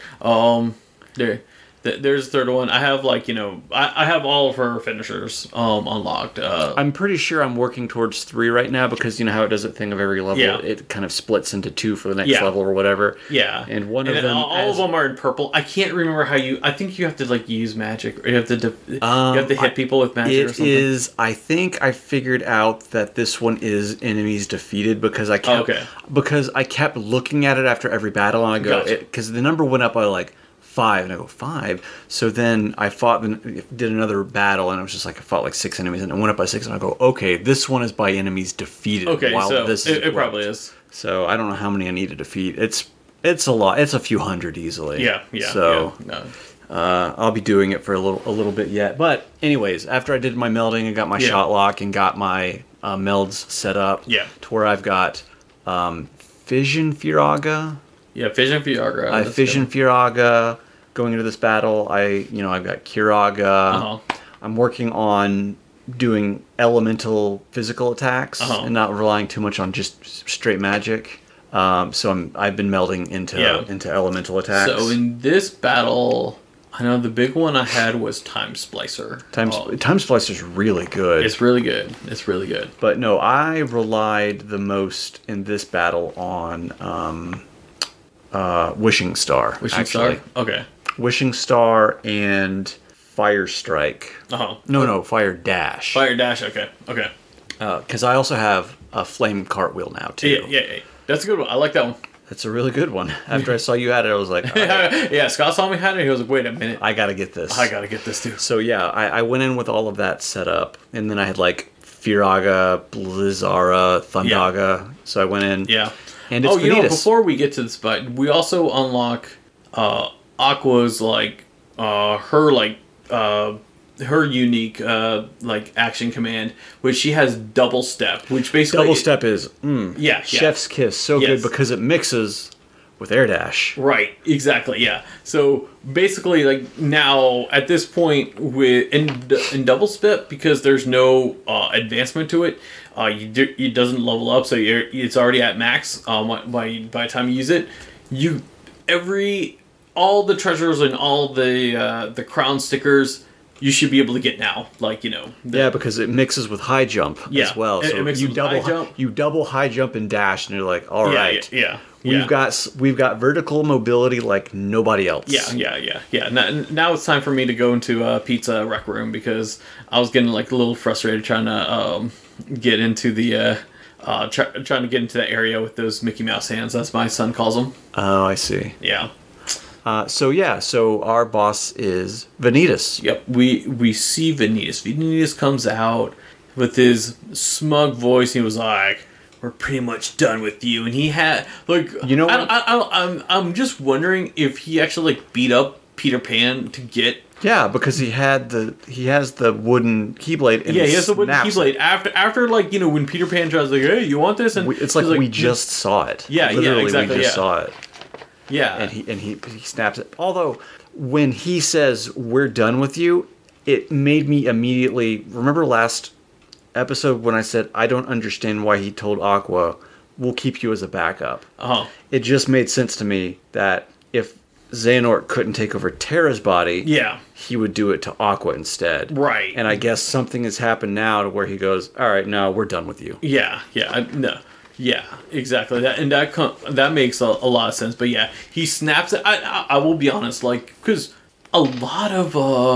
There's a third one. I have I have all of her finishers unlocked. I'm pretty sure I'm working towards 3 right now, because you know how it does that thing of every level. Yeah. It kind of splits into 2 for the next level or whatever. Yeah. And all of them are in purple. I can't remember how I think you have to like use magic, or you have to hit people with magic or something. I think I figured out that this one is enemies defeated, because I kept looking at it after every battle, and I go, because the number went up by like 5, and I go 5. So then I did another battle, and I was just like, I fought like 6 enemies, and it went up by 6, and I go, okay, this one is by enemies defeated. Okay, so this is it probably is. So I don't know how many I need to defeat. It's a lot. It's a few hundred easily. Yeah. So yeah, no. I'll be doing it for a little bit yet. But anyways, after I did my melding and got my shot lock and got my melds set up, to where I've got Fission Firaga. Yeah, Fission Firaga. I Fission Firaga. Going into this battle, I've got Kiraga. Uh-huh. I'm working on doing elemental physical attacks and not relying too much on just straight magic. So I've been melding into elemental attacks. So in this battle, I know the big one I had was Time Splicer. Time Splicer's really good. It's really good. But no, I relied the most in this battle on Wishing Star. Star. Okay. Wishing Star and Fire Strike. No, Fire Dash. Fire Dash, okay. Because I also have a Flame Cartwheel now, too. Yeah. That's a good one. I like that one. That's a really good one. After I saw you had it, I was like... Oh. Yeah, Scott saw me had it, and he was like, wait a minute. I gotta get this, too. So, yeah, I went in with all of that set up, and then I had, like, Firaga, Blizzara, Thundaga, so I went in. Yeah. And it's Vanitas. Before we get to this fight, we also unlock... Aqua's her unique action command, which she has double step, which basically double step is chef's kiss. Good, because it mixes with air dash. Right, exactly. Yeah. So basically, like now at this point with in double step, because there's no advancement to it, it doesn't level up, so it's already at max by the time you use it. All the treasures and all the crown stickers you should be able to get now, because it mixes with high jump as well. So you double high jump and dash, and you're like, all right, we've got vertical mobility like nobody else. Yeah. Now it's time for me to go into Pizza Rec Room, because I was getting like a little frustrated trying to get into the. Trying to get into that area with those Mickey Mouse hands, as my son calls them. Oh, I see. Yeah. So our boss is Vanitas. Yep, we see Vanitas. Vanitas comes out with his smug voice. He was like, "We're pretty much done with you." And he had I'm just wondering if he actually beat up Peter Pan to get. Yeah, because he has the wooden Keyblade. And he has the wooden Keyblade. After when Peter Pan tries like, "Hey, you want this?" and it's like we just saw it. Yeah, literally, exactly. We just saw it. Yeah, and he snaps it. Although when he says we're done with you, it made me immediately remember last episode when I said I don't understand why he told Aqua we'll keep you as a backup. It just made sense to me that if Xehanort couldn't take over Terra's body, yeah, he would do it to Aqua instead. Right. And I guess something has happened now to where he goes, all right, no, we're done with you. Yeah, yeah, no. Yeah, exactly. That makes a lot of sense. But yeah, he snaps it. I will be honest, like, because a lot of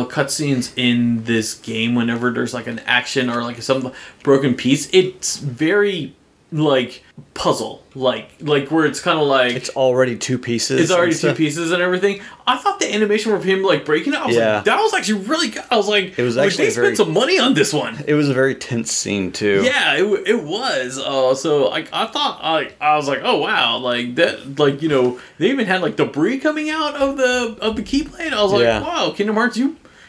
cutscenes in this game, whenever there's like an action or like some broken piece, it's very like puzzle, like where it's kind of like it's already two pieces. It's already two pieces and everything. I thought the animation of him like breaking it, I was like, that was actually really good. I was like, it was actually they spent some money on this one. It was a very tense scene too. Yeah, it was. So like I was like, oh wow, like that, like, you know, they even had like debris coming out of the Keyblade. I was like, wow, Kingdom Hearts,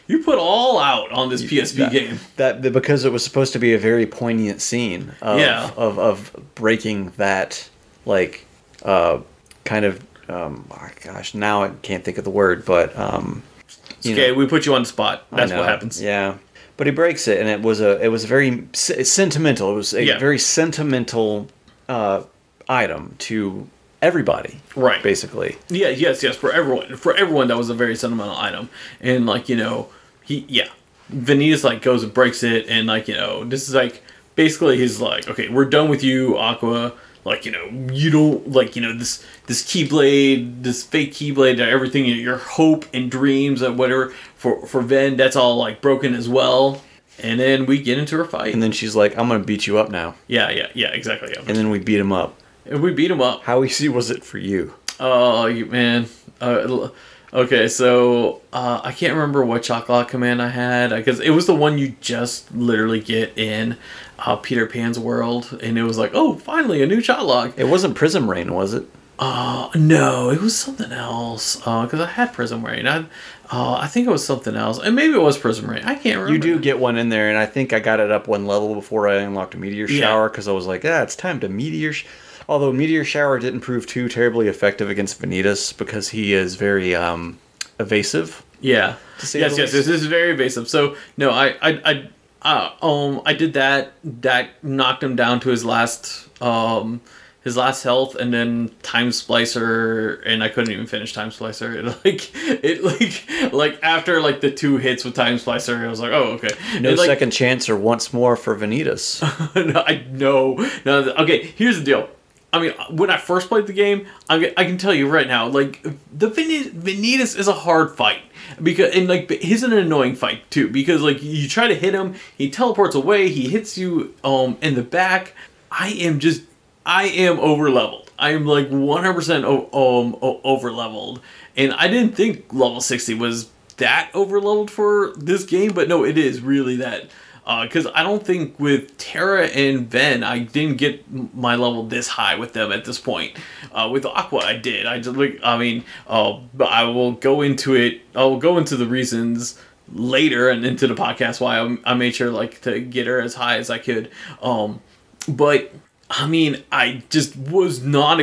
you put all out on this PSP game. That because it was supposed to be a very poignant scene of breaking that, like, kind of, oh gosh, now I can't think of the word, but... okay, we put you on the spot. That's what happens. Yeah, but he breaks it, and it was very sentimental. It was a very sentimental item to everybody, right? Basically, yeah, yes. For everyone, that was a very sentimental item, and like, you know, Vanitas like goes and breaks it, and like, you know, this is like basically he's like, okay, we're done with you, Aqua. Like, you know, you don't like, you know, this Keyblade, this fake Keyblade, everything, your hope and dreams and whatever for Ven, that's all like broken as well. And then we get into her fight, and then she's like, I'm gonna beat you up now. Yeah, exactly. Yeah. And then we beat him up. And we beat him up. How easy was it for you? Oh, man. Okay, so I can't remember what Chocolat command I had, because it was the one you just literally get in Peter Pan's world, and it was like, oh, finally, a new Chocolat. It wasn't Prism Rain, was it? No, it was something else, because I had Prism Rain. I think it was something else, and maybe it was Prism Rain. I can't remember. You do get one in there, and I think I got it up one level before I unlocked a Meteor Shower, because I was like, it's time to Meteor Shower. Although Meteor Shower didn't prove too terribly effective against Vanitas, because he is very evasive. Yeah. Yes. This is very evasive. So no, I did that. That knocked him down to his last health, and then Time Splicer, and I couldn't even finish Time Splicer. It after like the two hits with Time Splicer, I was like, oh, okay. No second chance or once more for Vanitas. No. Okay, here's the deal. I mean, when I first played the game, I can tell you right now, like, the Vanitas is a hard fight. Because he's an annoying fight, too. Because, like, you try to hit him, he teleports away, he hits you in the back. I am over-leveled. I am, like, 100% over-leveled. And I didn't think level 60 was that over-leveled for this game, but no, it is really that. Because I don't think with Terra and Ven, I didn't get my level this high with them at this point. With Aqua, I did. But I will go into it. I will go into the reasons later and into the podcast why I made sure, like, to get her as high as I could. But... I mean, I just was not...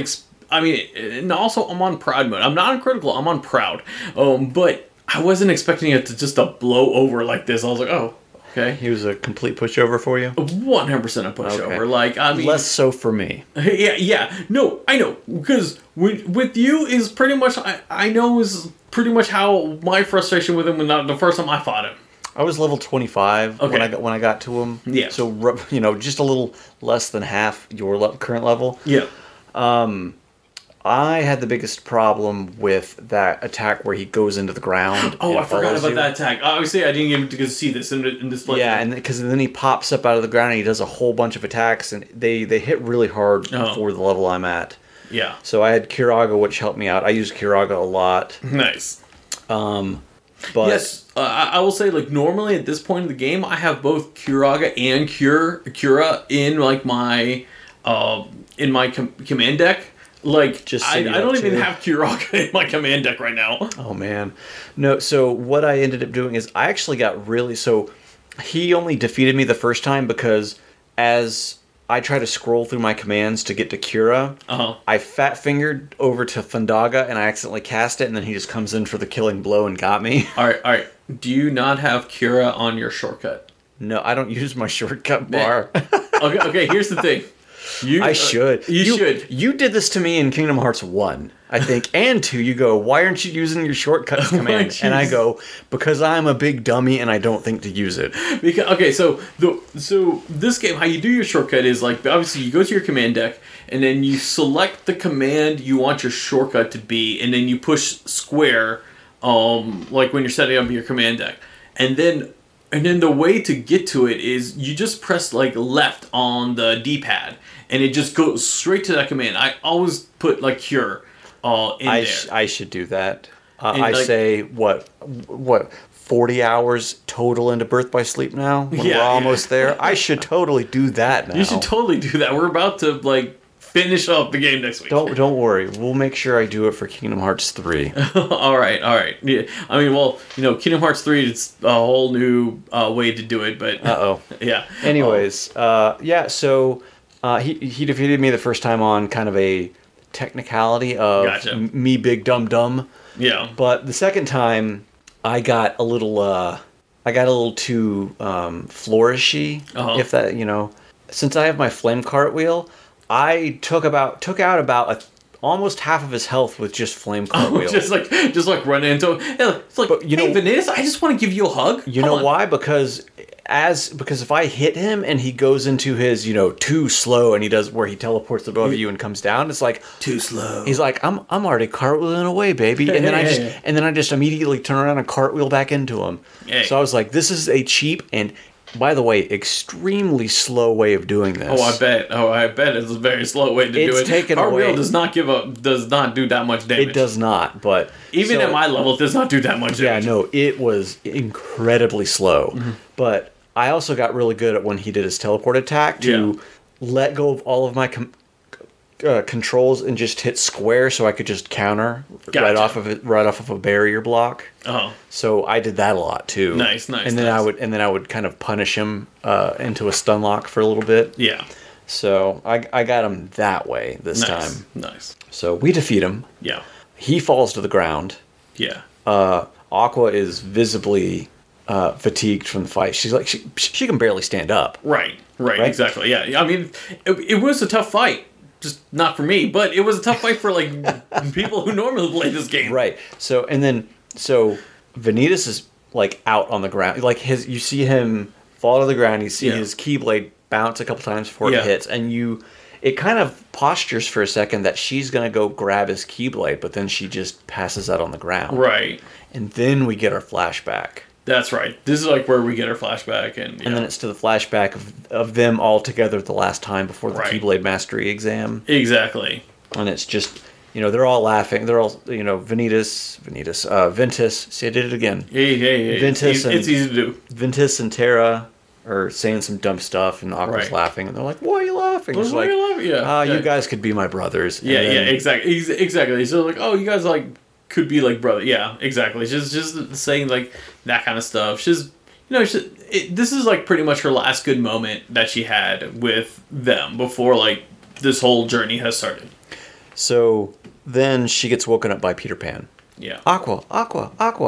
and also I'm on proud mode. I'm not on critical, I'm on proud. But I wasn't expecting it to just to blow over like this. I was like, oh, okay. He was a complete pushover for you? 100% a pushover. Okay. Like, I mean... Less so for me. Yeah. No, I know. Because with you is pretty much... I know is pretty much how my frustration with him was not the first time I fought him. I was level 25 when I got to him. Yeah. So, you know, just a little less than half your current level. Yeah. I had the biggest problem with that attack where he goes into the ground. Oh, I forgot about that attack. Obviously, I didn't even get to see this in this play. Yeah, and because then he pops up out of the ground and he does a whole bunch of attacks, and they hit really hard for the level I'm at. Yeah. So I had Kiraga, which helped me out. I used Kiraga a lot. Nice. But yes, I will say, like, normally at this point in the game, I have both Kiraga and Cura in, like, my command deck. Like, just I don't even have Kiraga in my command deck right now. Oh, man. No, so what I ended up doing is I actually got really... So he only defeated me the first time because as... I try to scroll through my commands to get to Cura. Uh-huh. I fat-fingered over to Fundaga, and I accidentally cast it, and then he just comes in for the killing blow and got me. All right. Do you not have Cura on your shortcut? No, I don't use my shortcut bar. Okay, here's the thing. I should. You should. You did this to me in Kingdom Hearts 1, I think, and 2. You go, why aren't you using your shortcut command? And I go, because I'm a big dummy and I don't think to use it. Because, okay, so this game, how you do your shortcut is, like, obviously you go to your command deck and then you select the command you want your shortcut to be, and then you push square, like when you're setting up your command deck. And then the way to get to it is you just press, like, left on the D-pad, and it just goes straight to that command. I always put, like, cure in there. I should do that. I say, 40 hours total into Birth by Sleep now? We're almost there? I should totally do that now. You should totally do that. We're about to, like, finish up the game next week. Don't worry. We'll make sure I do it for Kingdom Hearts 3. All right. Yeah. I mean, well, you know, Kingdom Hearts 3, it's a whole new way to do it, but... Uh-oh. Yeah. Anyways, he defeated me the first time on kind of a technicality of me big dumb. Yeah. But the second time, I got a little too flourishy, if that, you know. Since I have my flame cartwheel, I took out about almost half of his health with just flame cartwheel. Just like run into him. It's like, but, hey, Vanitas, I just want to give you a hug. You know why? Because if I hit him and he goes into his, you know, too slow, and he does where he teleports above you and comes down, it's like too slow. He's like, I'm already cartwheeling away, baby, and then I just immediately turn around and cartwheel back into him. Hey. So I was like, this is a cheap and, by the way, extremely slow way of doing this. Oh, I bet it's a very slow way to do it. It's taken away. Cartwheel does not do that much damage. It does not, but... Even at my level, it does not do that much damage. Yeah, no, it was incredibly slow. Mm-hmm. But I also got really good at when he did his teleport attack to let go of all of my controls and just hit square, so I could just counter right off of a barrier block. Uh-huh. So I did that a lot too. Nice. And then I would kind of punish him into a stun lock for a little bit. Yeah. So I got him that way this time. Nice. So we defeat him. Yeah. He falls to the ground. Yeah. Aqua is visibly fatigued from the fight. She's like she can barely stand up. Right. Exactly. Yeah. I mean, it was a tough fight. Just not for me, but it was a tough fight for, like, people who normally play this game. Right. So Vanitas is, like, out on the ground. Like, you see him fall to the ground. You see his Keyblade bounce a couple times before it hits. And it kind of postures for a second that she's going to go grab his Keyblade, but then she just passes out on the ground. Right. And then we get our flashback. That's right. This is like where we get our flashback. And then it's to the flashback of them all together at the last time before the Keyblade Mastery exam. Exactly. And it's just, you know, they're all laughing. They're all, you know, Ventus. See, I did it again. Hey. Ventus it's easy to do. Ventus and Terra are saying some dumb stuff, and Aqua's laughing. And they're like, why are you laughing? Well, why are you laughing? Yeah. You guys could be my brothers. And exactly. So, like, oh, you guys are like... could be like brother, yeah, exactly. She's just saying like that kind of stuff. She's, you know, this is like pretty much her last good moment that she had with them before like this whole journey has started. So then she gets woken up by Peter Pan. Yeah, Aqua,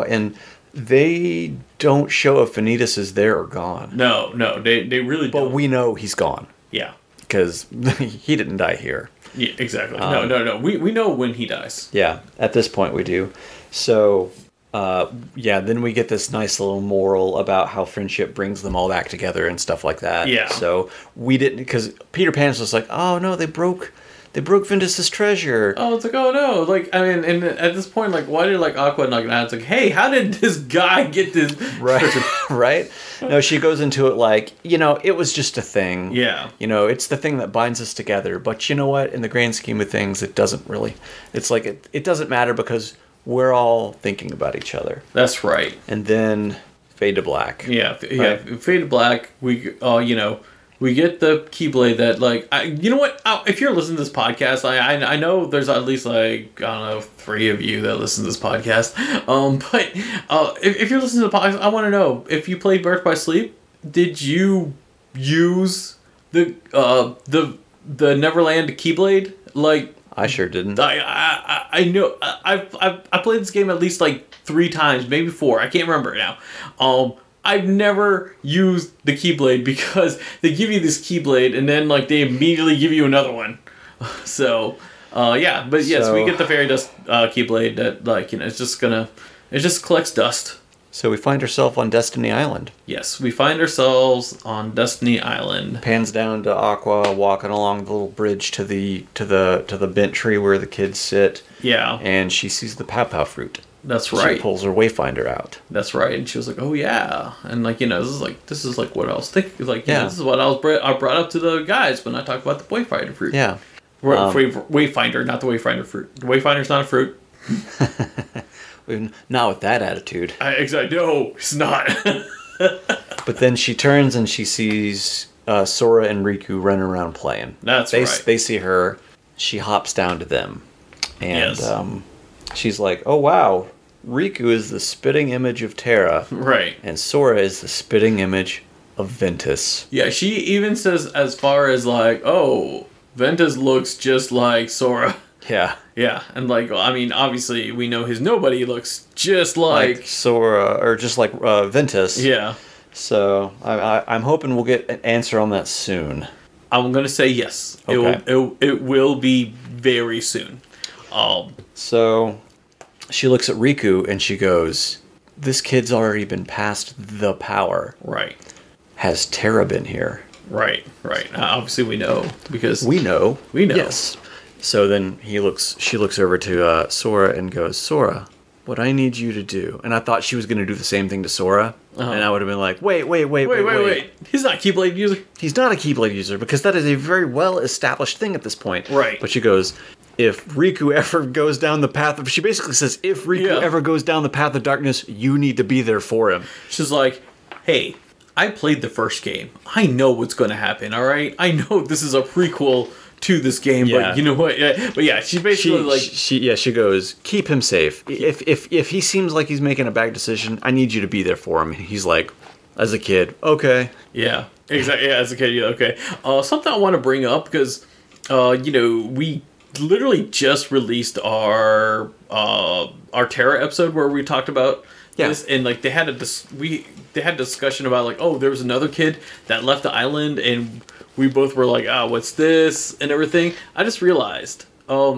and they don't show if Vanitas is there or gone. No, they really don't. But we know he's gone. Yeah, because he didn't die here. Yeah, exactly. No. We know when he dies. Yeah, at this point we do. So, then we get this nice little moral about how friendship brings them all back together and stuff like that. Yeah. So we didn't, because Peter Pan's was like, oh no, they broke Ventus's treasure. Oh, it's like, oh no, like, I mean, and at this point, like, why did like Aqua knock it out? It's like, hey, how did this guy get this? Right, right. No, she goes into it like, you know, it was just a thing. Yeah. You know, it's the thing that binds us together. But you know what? In the grand scheme of things, it doesn't really. It's like it doesn't matter because we're all thinking about each other. That's right. And then fade to black. Yeah, right? Yeah. Fade to black. We, you know. We get the Keyblade that, like... you know what? If you're listening to this podcast, I know there's at least, like, I don't know, 3 of you that listen to this podcast. But if you're listening to the podcast, I want to know, if you played Birth by Sleep, did you use the Neverland Keyblade? Like... I sure didn't. I know... I played this game at least, like, 3 times, maybe 4. I can't remember now. I've never used the Keyblade because they give you this Keyblade and then like they immediately give you another one. So, yeah, but yes, so we get the Fairy Dust Keyblade that like, you know, it just collects dust. So we find ourselves on Destiny Island. Yes, we find ourselves on Destiny Island. Pans down to Aqua walking along the little bridge to the bent tree where the kids sit. Yeah. And she sees the pow-pow fruit. That's right. She pulls her wayfinder out. That's right. And she was like, "Oh yeah," and like, you know, this is like what I was thinking. Like, you know, this is what I brought up to the guys when I talked about the wayfinder fruit. Yeah. Wayfinder, not the wayfinder fruit. The wayfinder's not a fruit. Not with that attitude. Exactly. No, it's not. But then she turns and she sees Sora and Riku running around playing. That's right. They see her. She hops down to them. And yes. She's like, "Oh, wow. Riku is the spitting image of Terra." Right. And Sora is the spitting image of Ventus. Yeah, she even says as far as like, "Oh, Ventus looks just like Sora." Yeah. Yeah, and like, I mean, obviously we know his nobody looks just like Sora, or just like Ventus. Yeah. So I'm hoping we'll get an answer on that soon. I'm going to say yes. Okay. It will be very soon. So she looks at Riku and she goes, "This kid's already been past the power." Right. "Has Terra been here?" Right, right. Obviously we know because... We know. Yes. So then she looks over to Sora and goes, "Sora, what I need you to do." And I thought she was going to do the same thing to Sora. Uh-huh. And I would have been like, wait. He's not a Keyblade user. He's not a Keyblade user because that is a very well-established thing at this point. Right. But she goes, "If Riku ever goes down the path of..." She basically says, "If Riku ever goes down the path of darkness, you need to be there for him." She's like, "Hey, I played the first game. I know what's going to happen, all right? I know this is a prequel to this game, but you know what?" But yeah, she basically she goes, "Keep him safe. If he seems like he's making a bad decision, I need you to be there for him." And he's like, "As a kid, okay." Yeah, exactly. Yeah, as a kid, yeah, okay. Something I want to bring up because, you know, we literally just released our Terra episode where we talked about this, and like they had a discussion about like, oh, there was another kid that left the island and we both were like, "Ah, oh, what's this?" and everything. I just realized that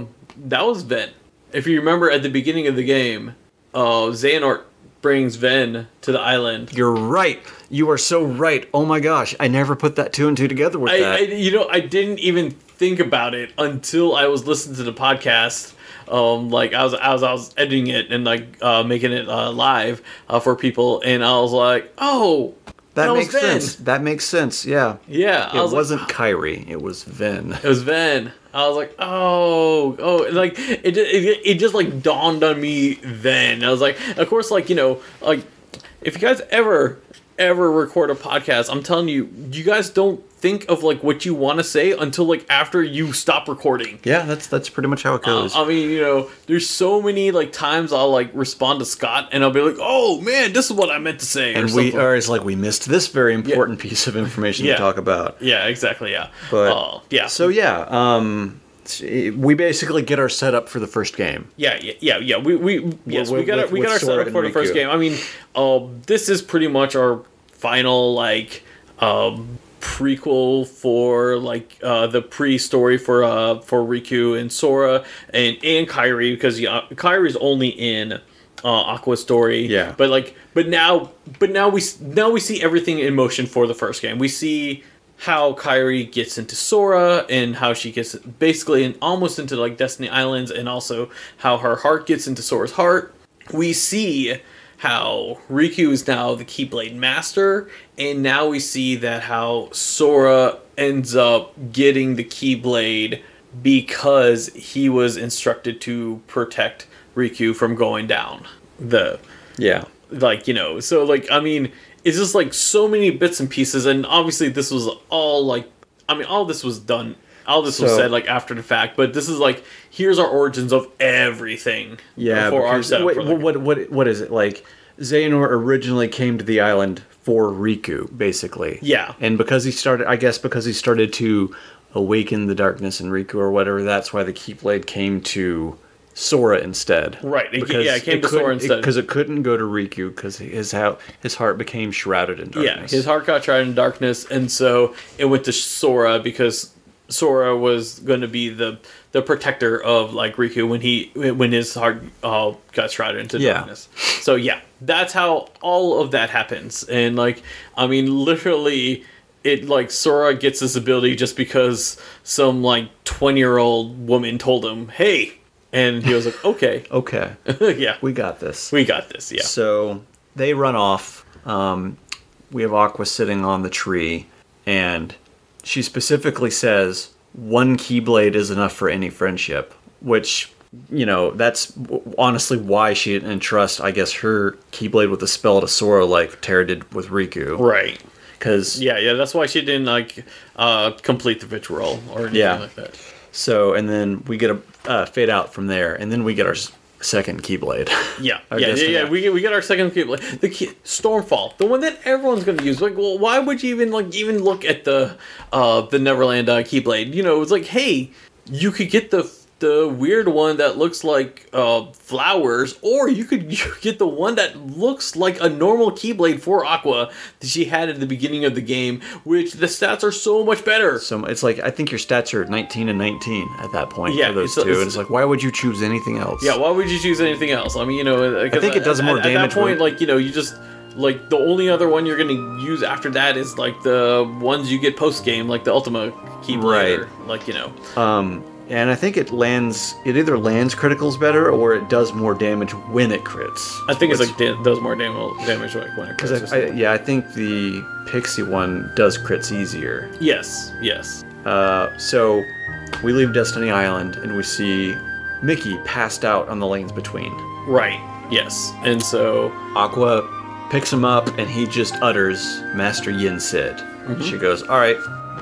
was Ven. If you remember at the beginning of the game, Xehanort brings Ven to the island. You're right. You are so right. Oh my gosh. I never put that two and two together with that. I didn't even think about it until I was listening to the podcast. Like I was editing it and like making it live for people, and I was like, "Oh, that makes sense." That makes sense. Yeah. Yeah. It wasn't Kairi. It was Ven. It was Ven. I was like, oh, like it just like dawned on me then. I was like, of course, like, you know, like if you guys ever record a podcast, I'm telling you, you guys don't think of like what you want to say until like after you stop recording. Yeah, that's pretty much how it goes. I mean, you know, there's so many like times I'll like respond to Scott and I'll be like, "Oh man, this is what I meant to say," and we are like, "We missed this very important piece of information to talk about." Yeah, exactly. Yeah, but yeah. So yeah, we basically get our setup for the first game. Yeah. We got our setup for the first game. I mean, this is pretty much our final like prequel for like the pre-story for Riku and Sora and Kairi, because Kairi's only in Aqua's story. Yeah. But like, but now we see everything in motion for the first game. We see how Kairi gets into Sora and how she gets basically and almost into like Destiny Islands, and also how her heart gets into Sora's heart. We see how Riku is now the Keyblade Master, and now we see that how Sora ends up getting the Keyblade because he was instructed to protect Riku from going down the... Yeah. Like, you know, so like, I mean, it's just like so many bits and pieces, and obviously this was all like, I mean, all this was done, all this was said like after the fact, but this is like, here's our origins of everything. Yeah. For our setup. Wait, what is it like? Xehanort originally came to the island for Riku, basically. Yeah. And because he started, I guess, to awaken the darkness in Riku or whatever, that's why the Keyblade came to Sora instead. Right. It came to Sora instead. Because it couldn't go to Riku because his heart became shrouded in darkness. Yeah, his heart got shrouded in darkness, and so it went to Sora because Sora was going to be the protector of like Riku when his heart got shrouded into darkness. So yeah, that's how all of that happens. And like, I mean, literally, it like Sora gets this ability just because some like 20-year-old woman told him, "Hey," and he was like, "Okay, okay, yeah, we got this, Yeah. So they run off. We have Aqua sitting on the tree, and she specifically says, one Keyblade is enough for any friendship, which, you know, that's honestly why she didn't entrust, I guess, her Keyblade with the spell to Sora like Terra did with Riku. Right. Cause, yeah, that's why she didn't, like, complete the ritual or anything like that. So, and then we get a fade out from there, and then we get our second Keyblade. Yeah. We get our second Keyblade. The Stormfall, the one that everyone's going to use. Like, well, why would you even look at the Neverland Keyblade? You know, it's like, hey, you could get the weird one that looks like flowers, or you could get the one that looks like a normal Keyblade for Aqua that she had at the beginning of the game, which the stats are so much better. So it's like, I think your stats are 19 and 19 at that point for those two. And it's like, why would you choose anything else? Yeah, why would you choose anything else? I mean, you know, I think it does more damage. At that point, like, you know, you just... Like, the only other one you're going to use after that is, like, the ones you get post-game, like the Ultima Keyblade. Right. Or, like, you know. And I think it either lands criticals better or it does more damage when it crits. I think does more damage like when it crits. I think the Pixie one does crits easier. Yes. So we leave Destiny Island and we see Mickey passed out on the lanes between. Right, yes. And so Aqua picks him up and he just utters Master Yin Sid. Mm-hmm. She goes, all right,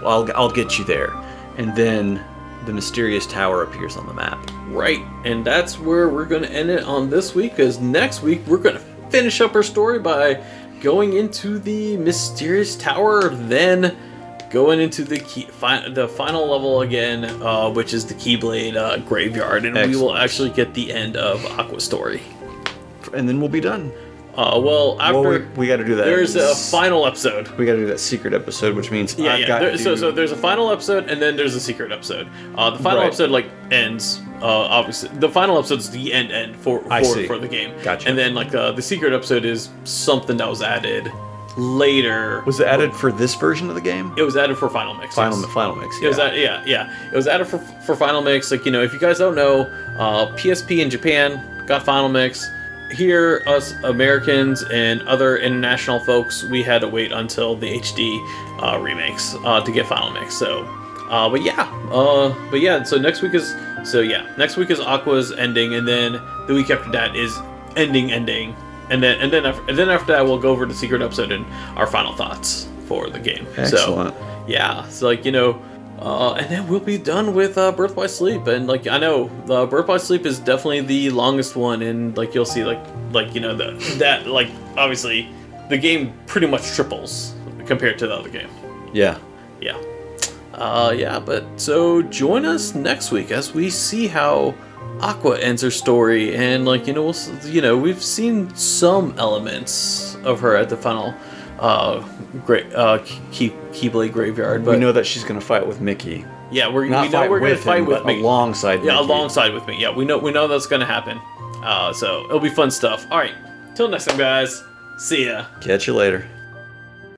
I'll get you there. And then the mysterious tower appears on the map. Right, and that's where we're going to end it on this week, because next week we're going to finish up our story by going into the mysterious tower, then going into the final level again, which is the Keyblade graveyard, and Excellent. We will actually get the end of Aqua's story. And then we'll be done. We got to do that. There's a final episode. We got to do that secret episode, which means So there's a final episode, and then there's a secret episode. The final episode like ends. Obviously, the final episode's the end for the game. Gotcha. And then like the secret episode is something that was added later. Was it added for this version of the game? It was added for Final Mix. Final Mix. Yeah. It was It was added for Final Mix. Like, you know, if you guys don't know, PSP in Japan got Final Mix. Here, us Americans and other international folks, we had to wait until the HD remakes to get Final Mix. So, So next week is Aqua's ending, and then the week after that is ending, and then after that we'll go over the secret episode and our final thoughts for the game. Excellent. So, yeah, so like, you know. And then we'll be done with Birth by Sleep, and like I know Birth by Sleep is definitely the longest one, and like you'll see like you know that like obviously the game pretty much triples compared to the other game. But so join us next week as we see how Aqua ends her story, and like, you know, we've seen some elements of her at the final Keyblade graveyard, but we know that she's gonna fight with Mickey. Yeah, we're gonna fight with Mickey alongside. Yeah, Mickey. Alongside with me. Yeah, we know that's gonna happen. So it'll be fun stuff. All right, till next time, guys. See ya. Catch you later.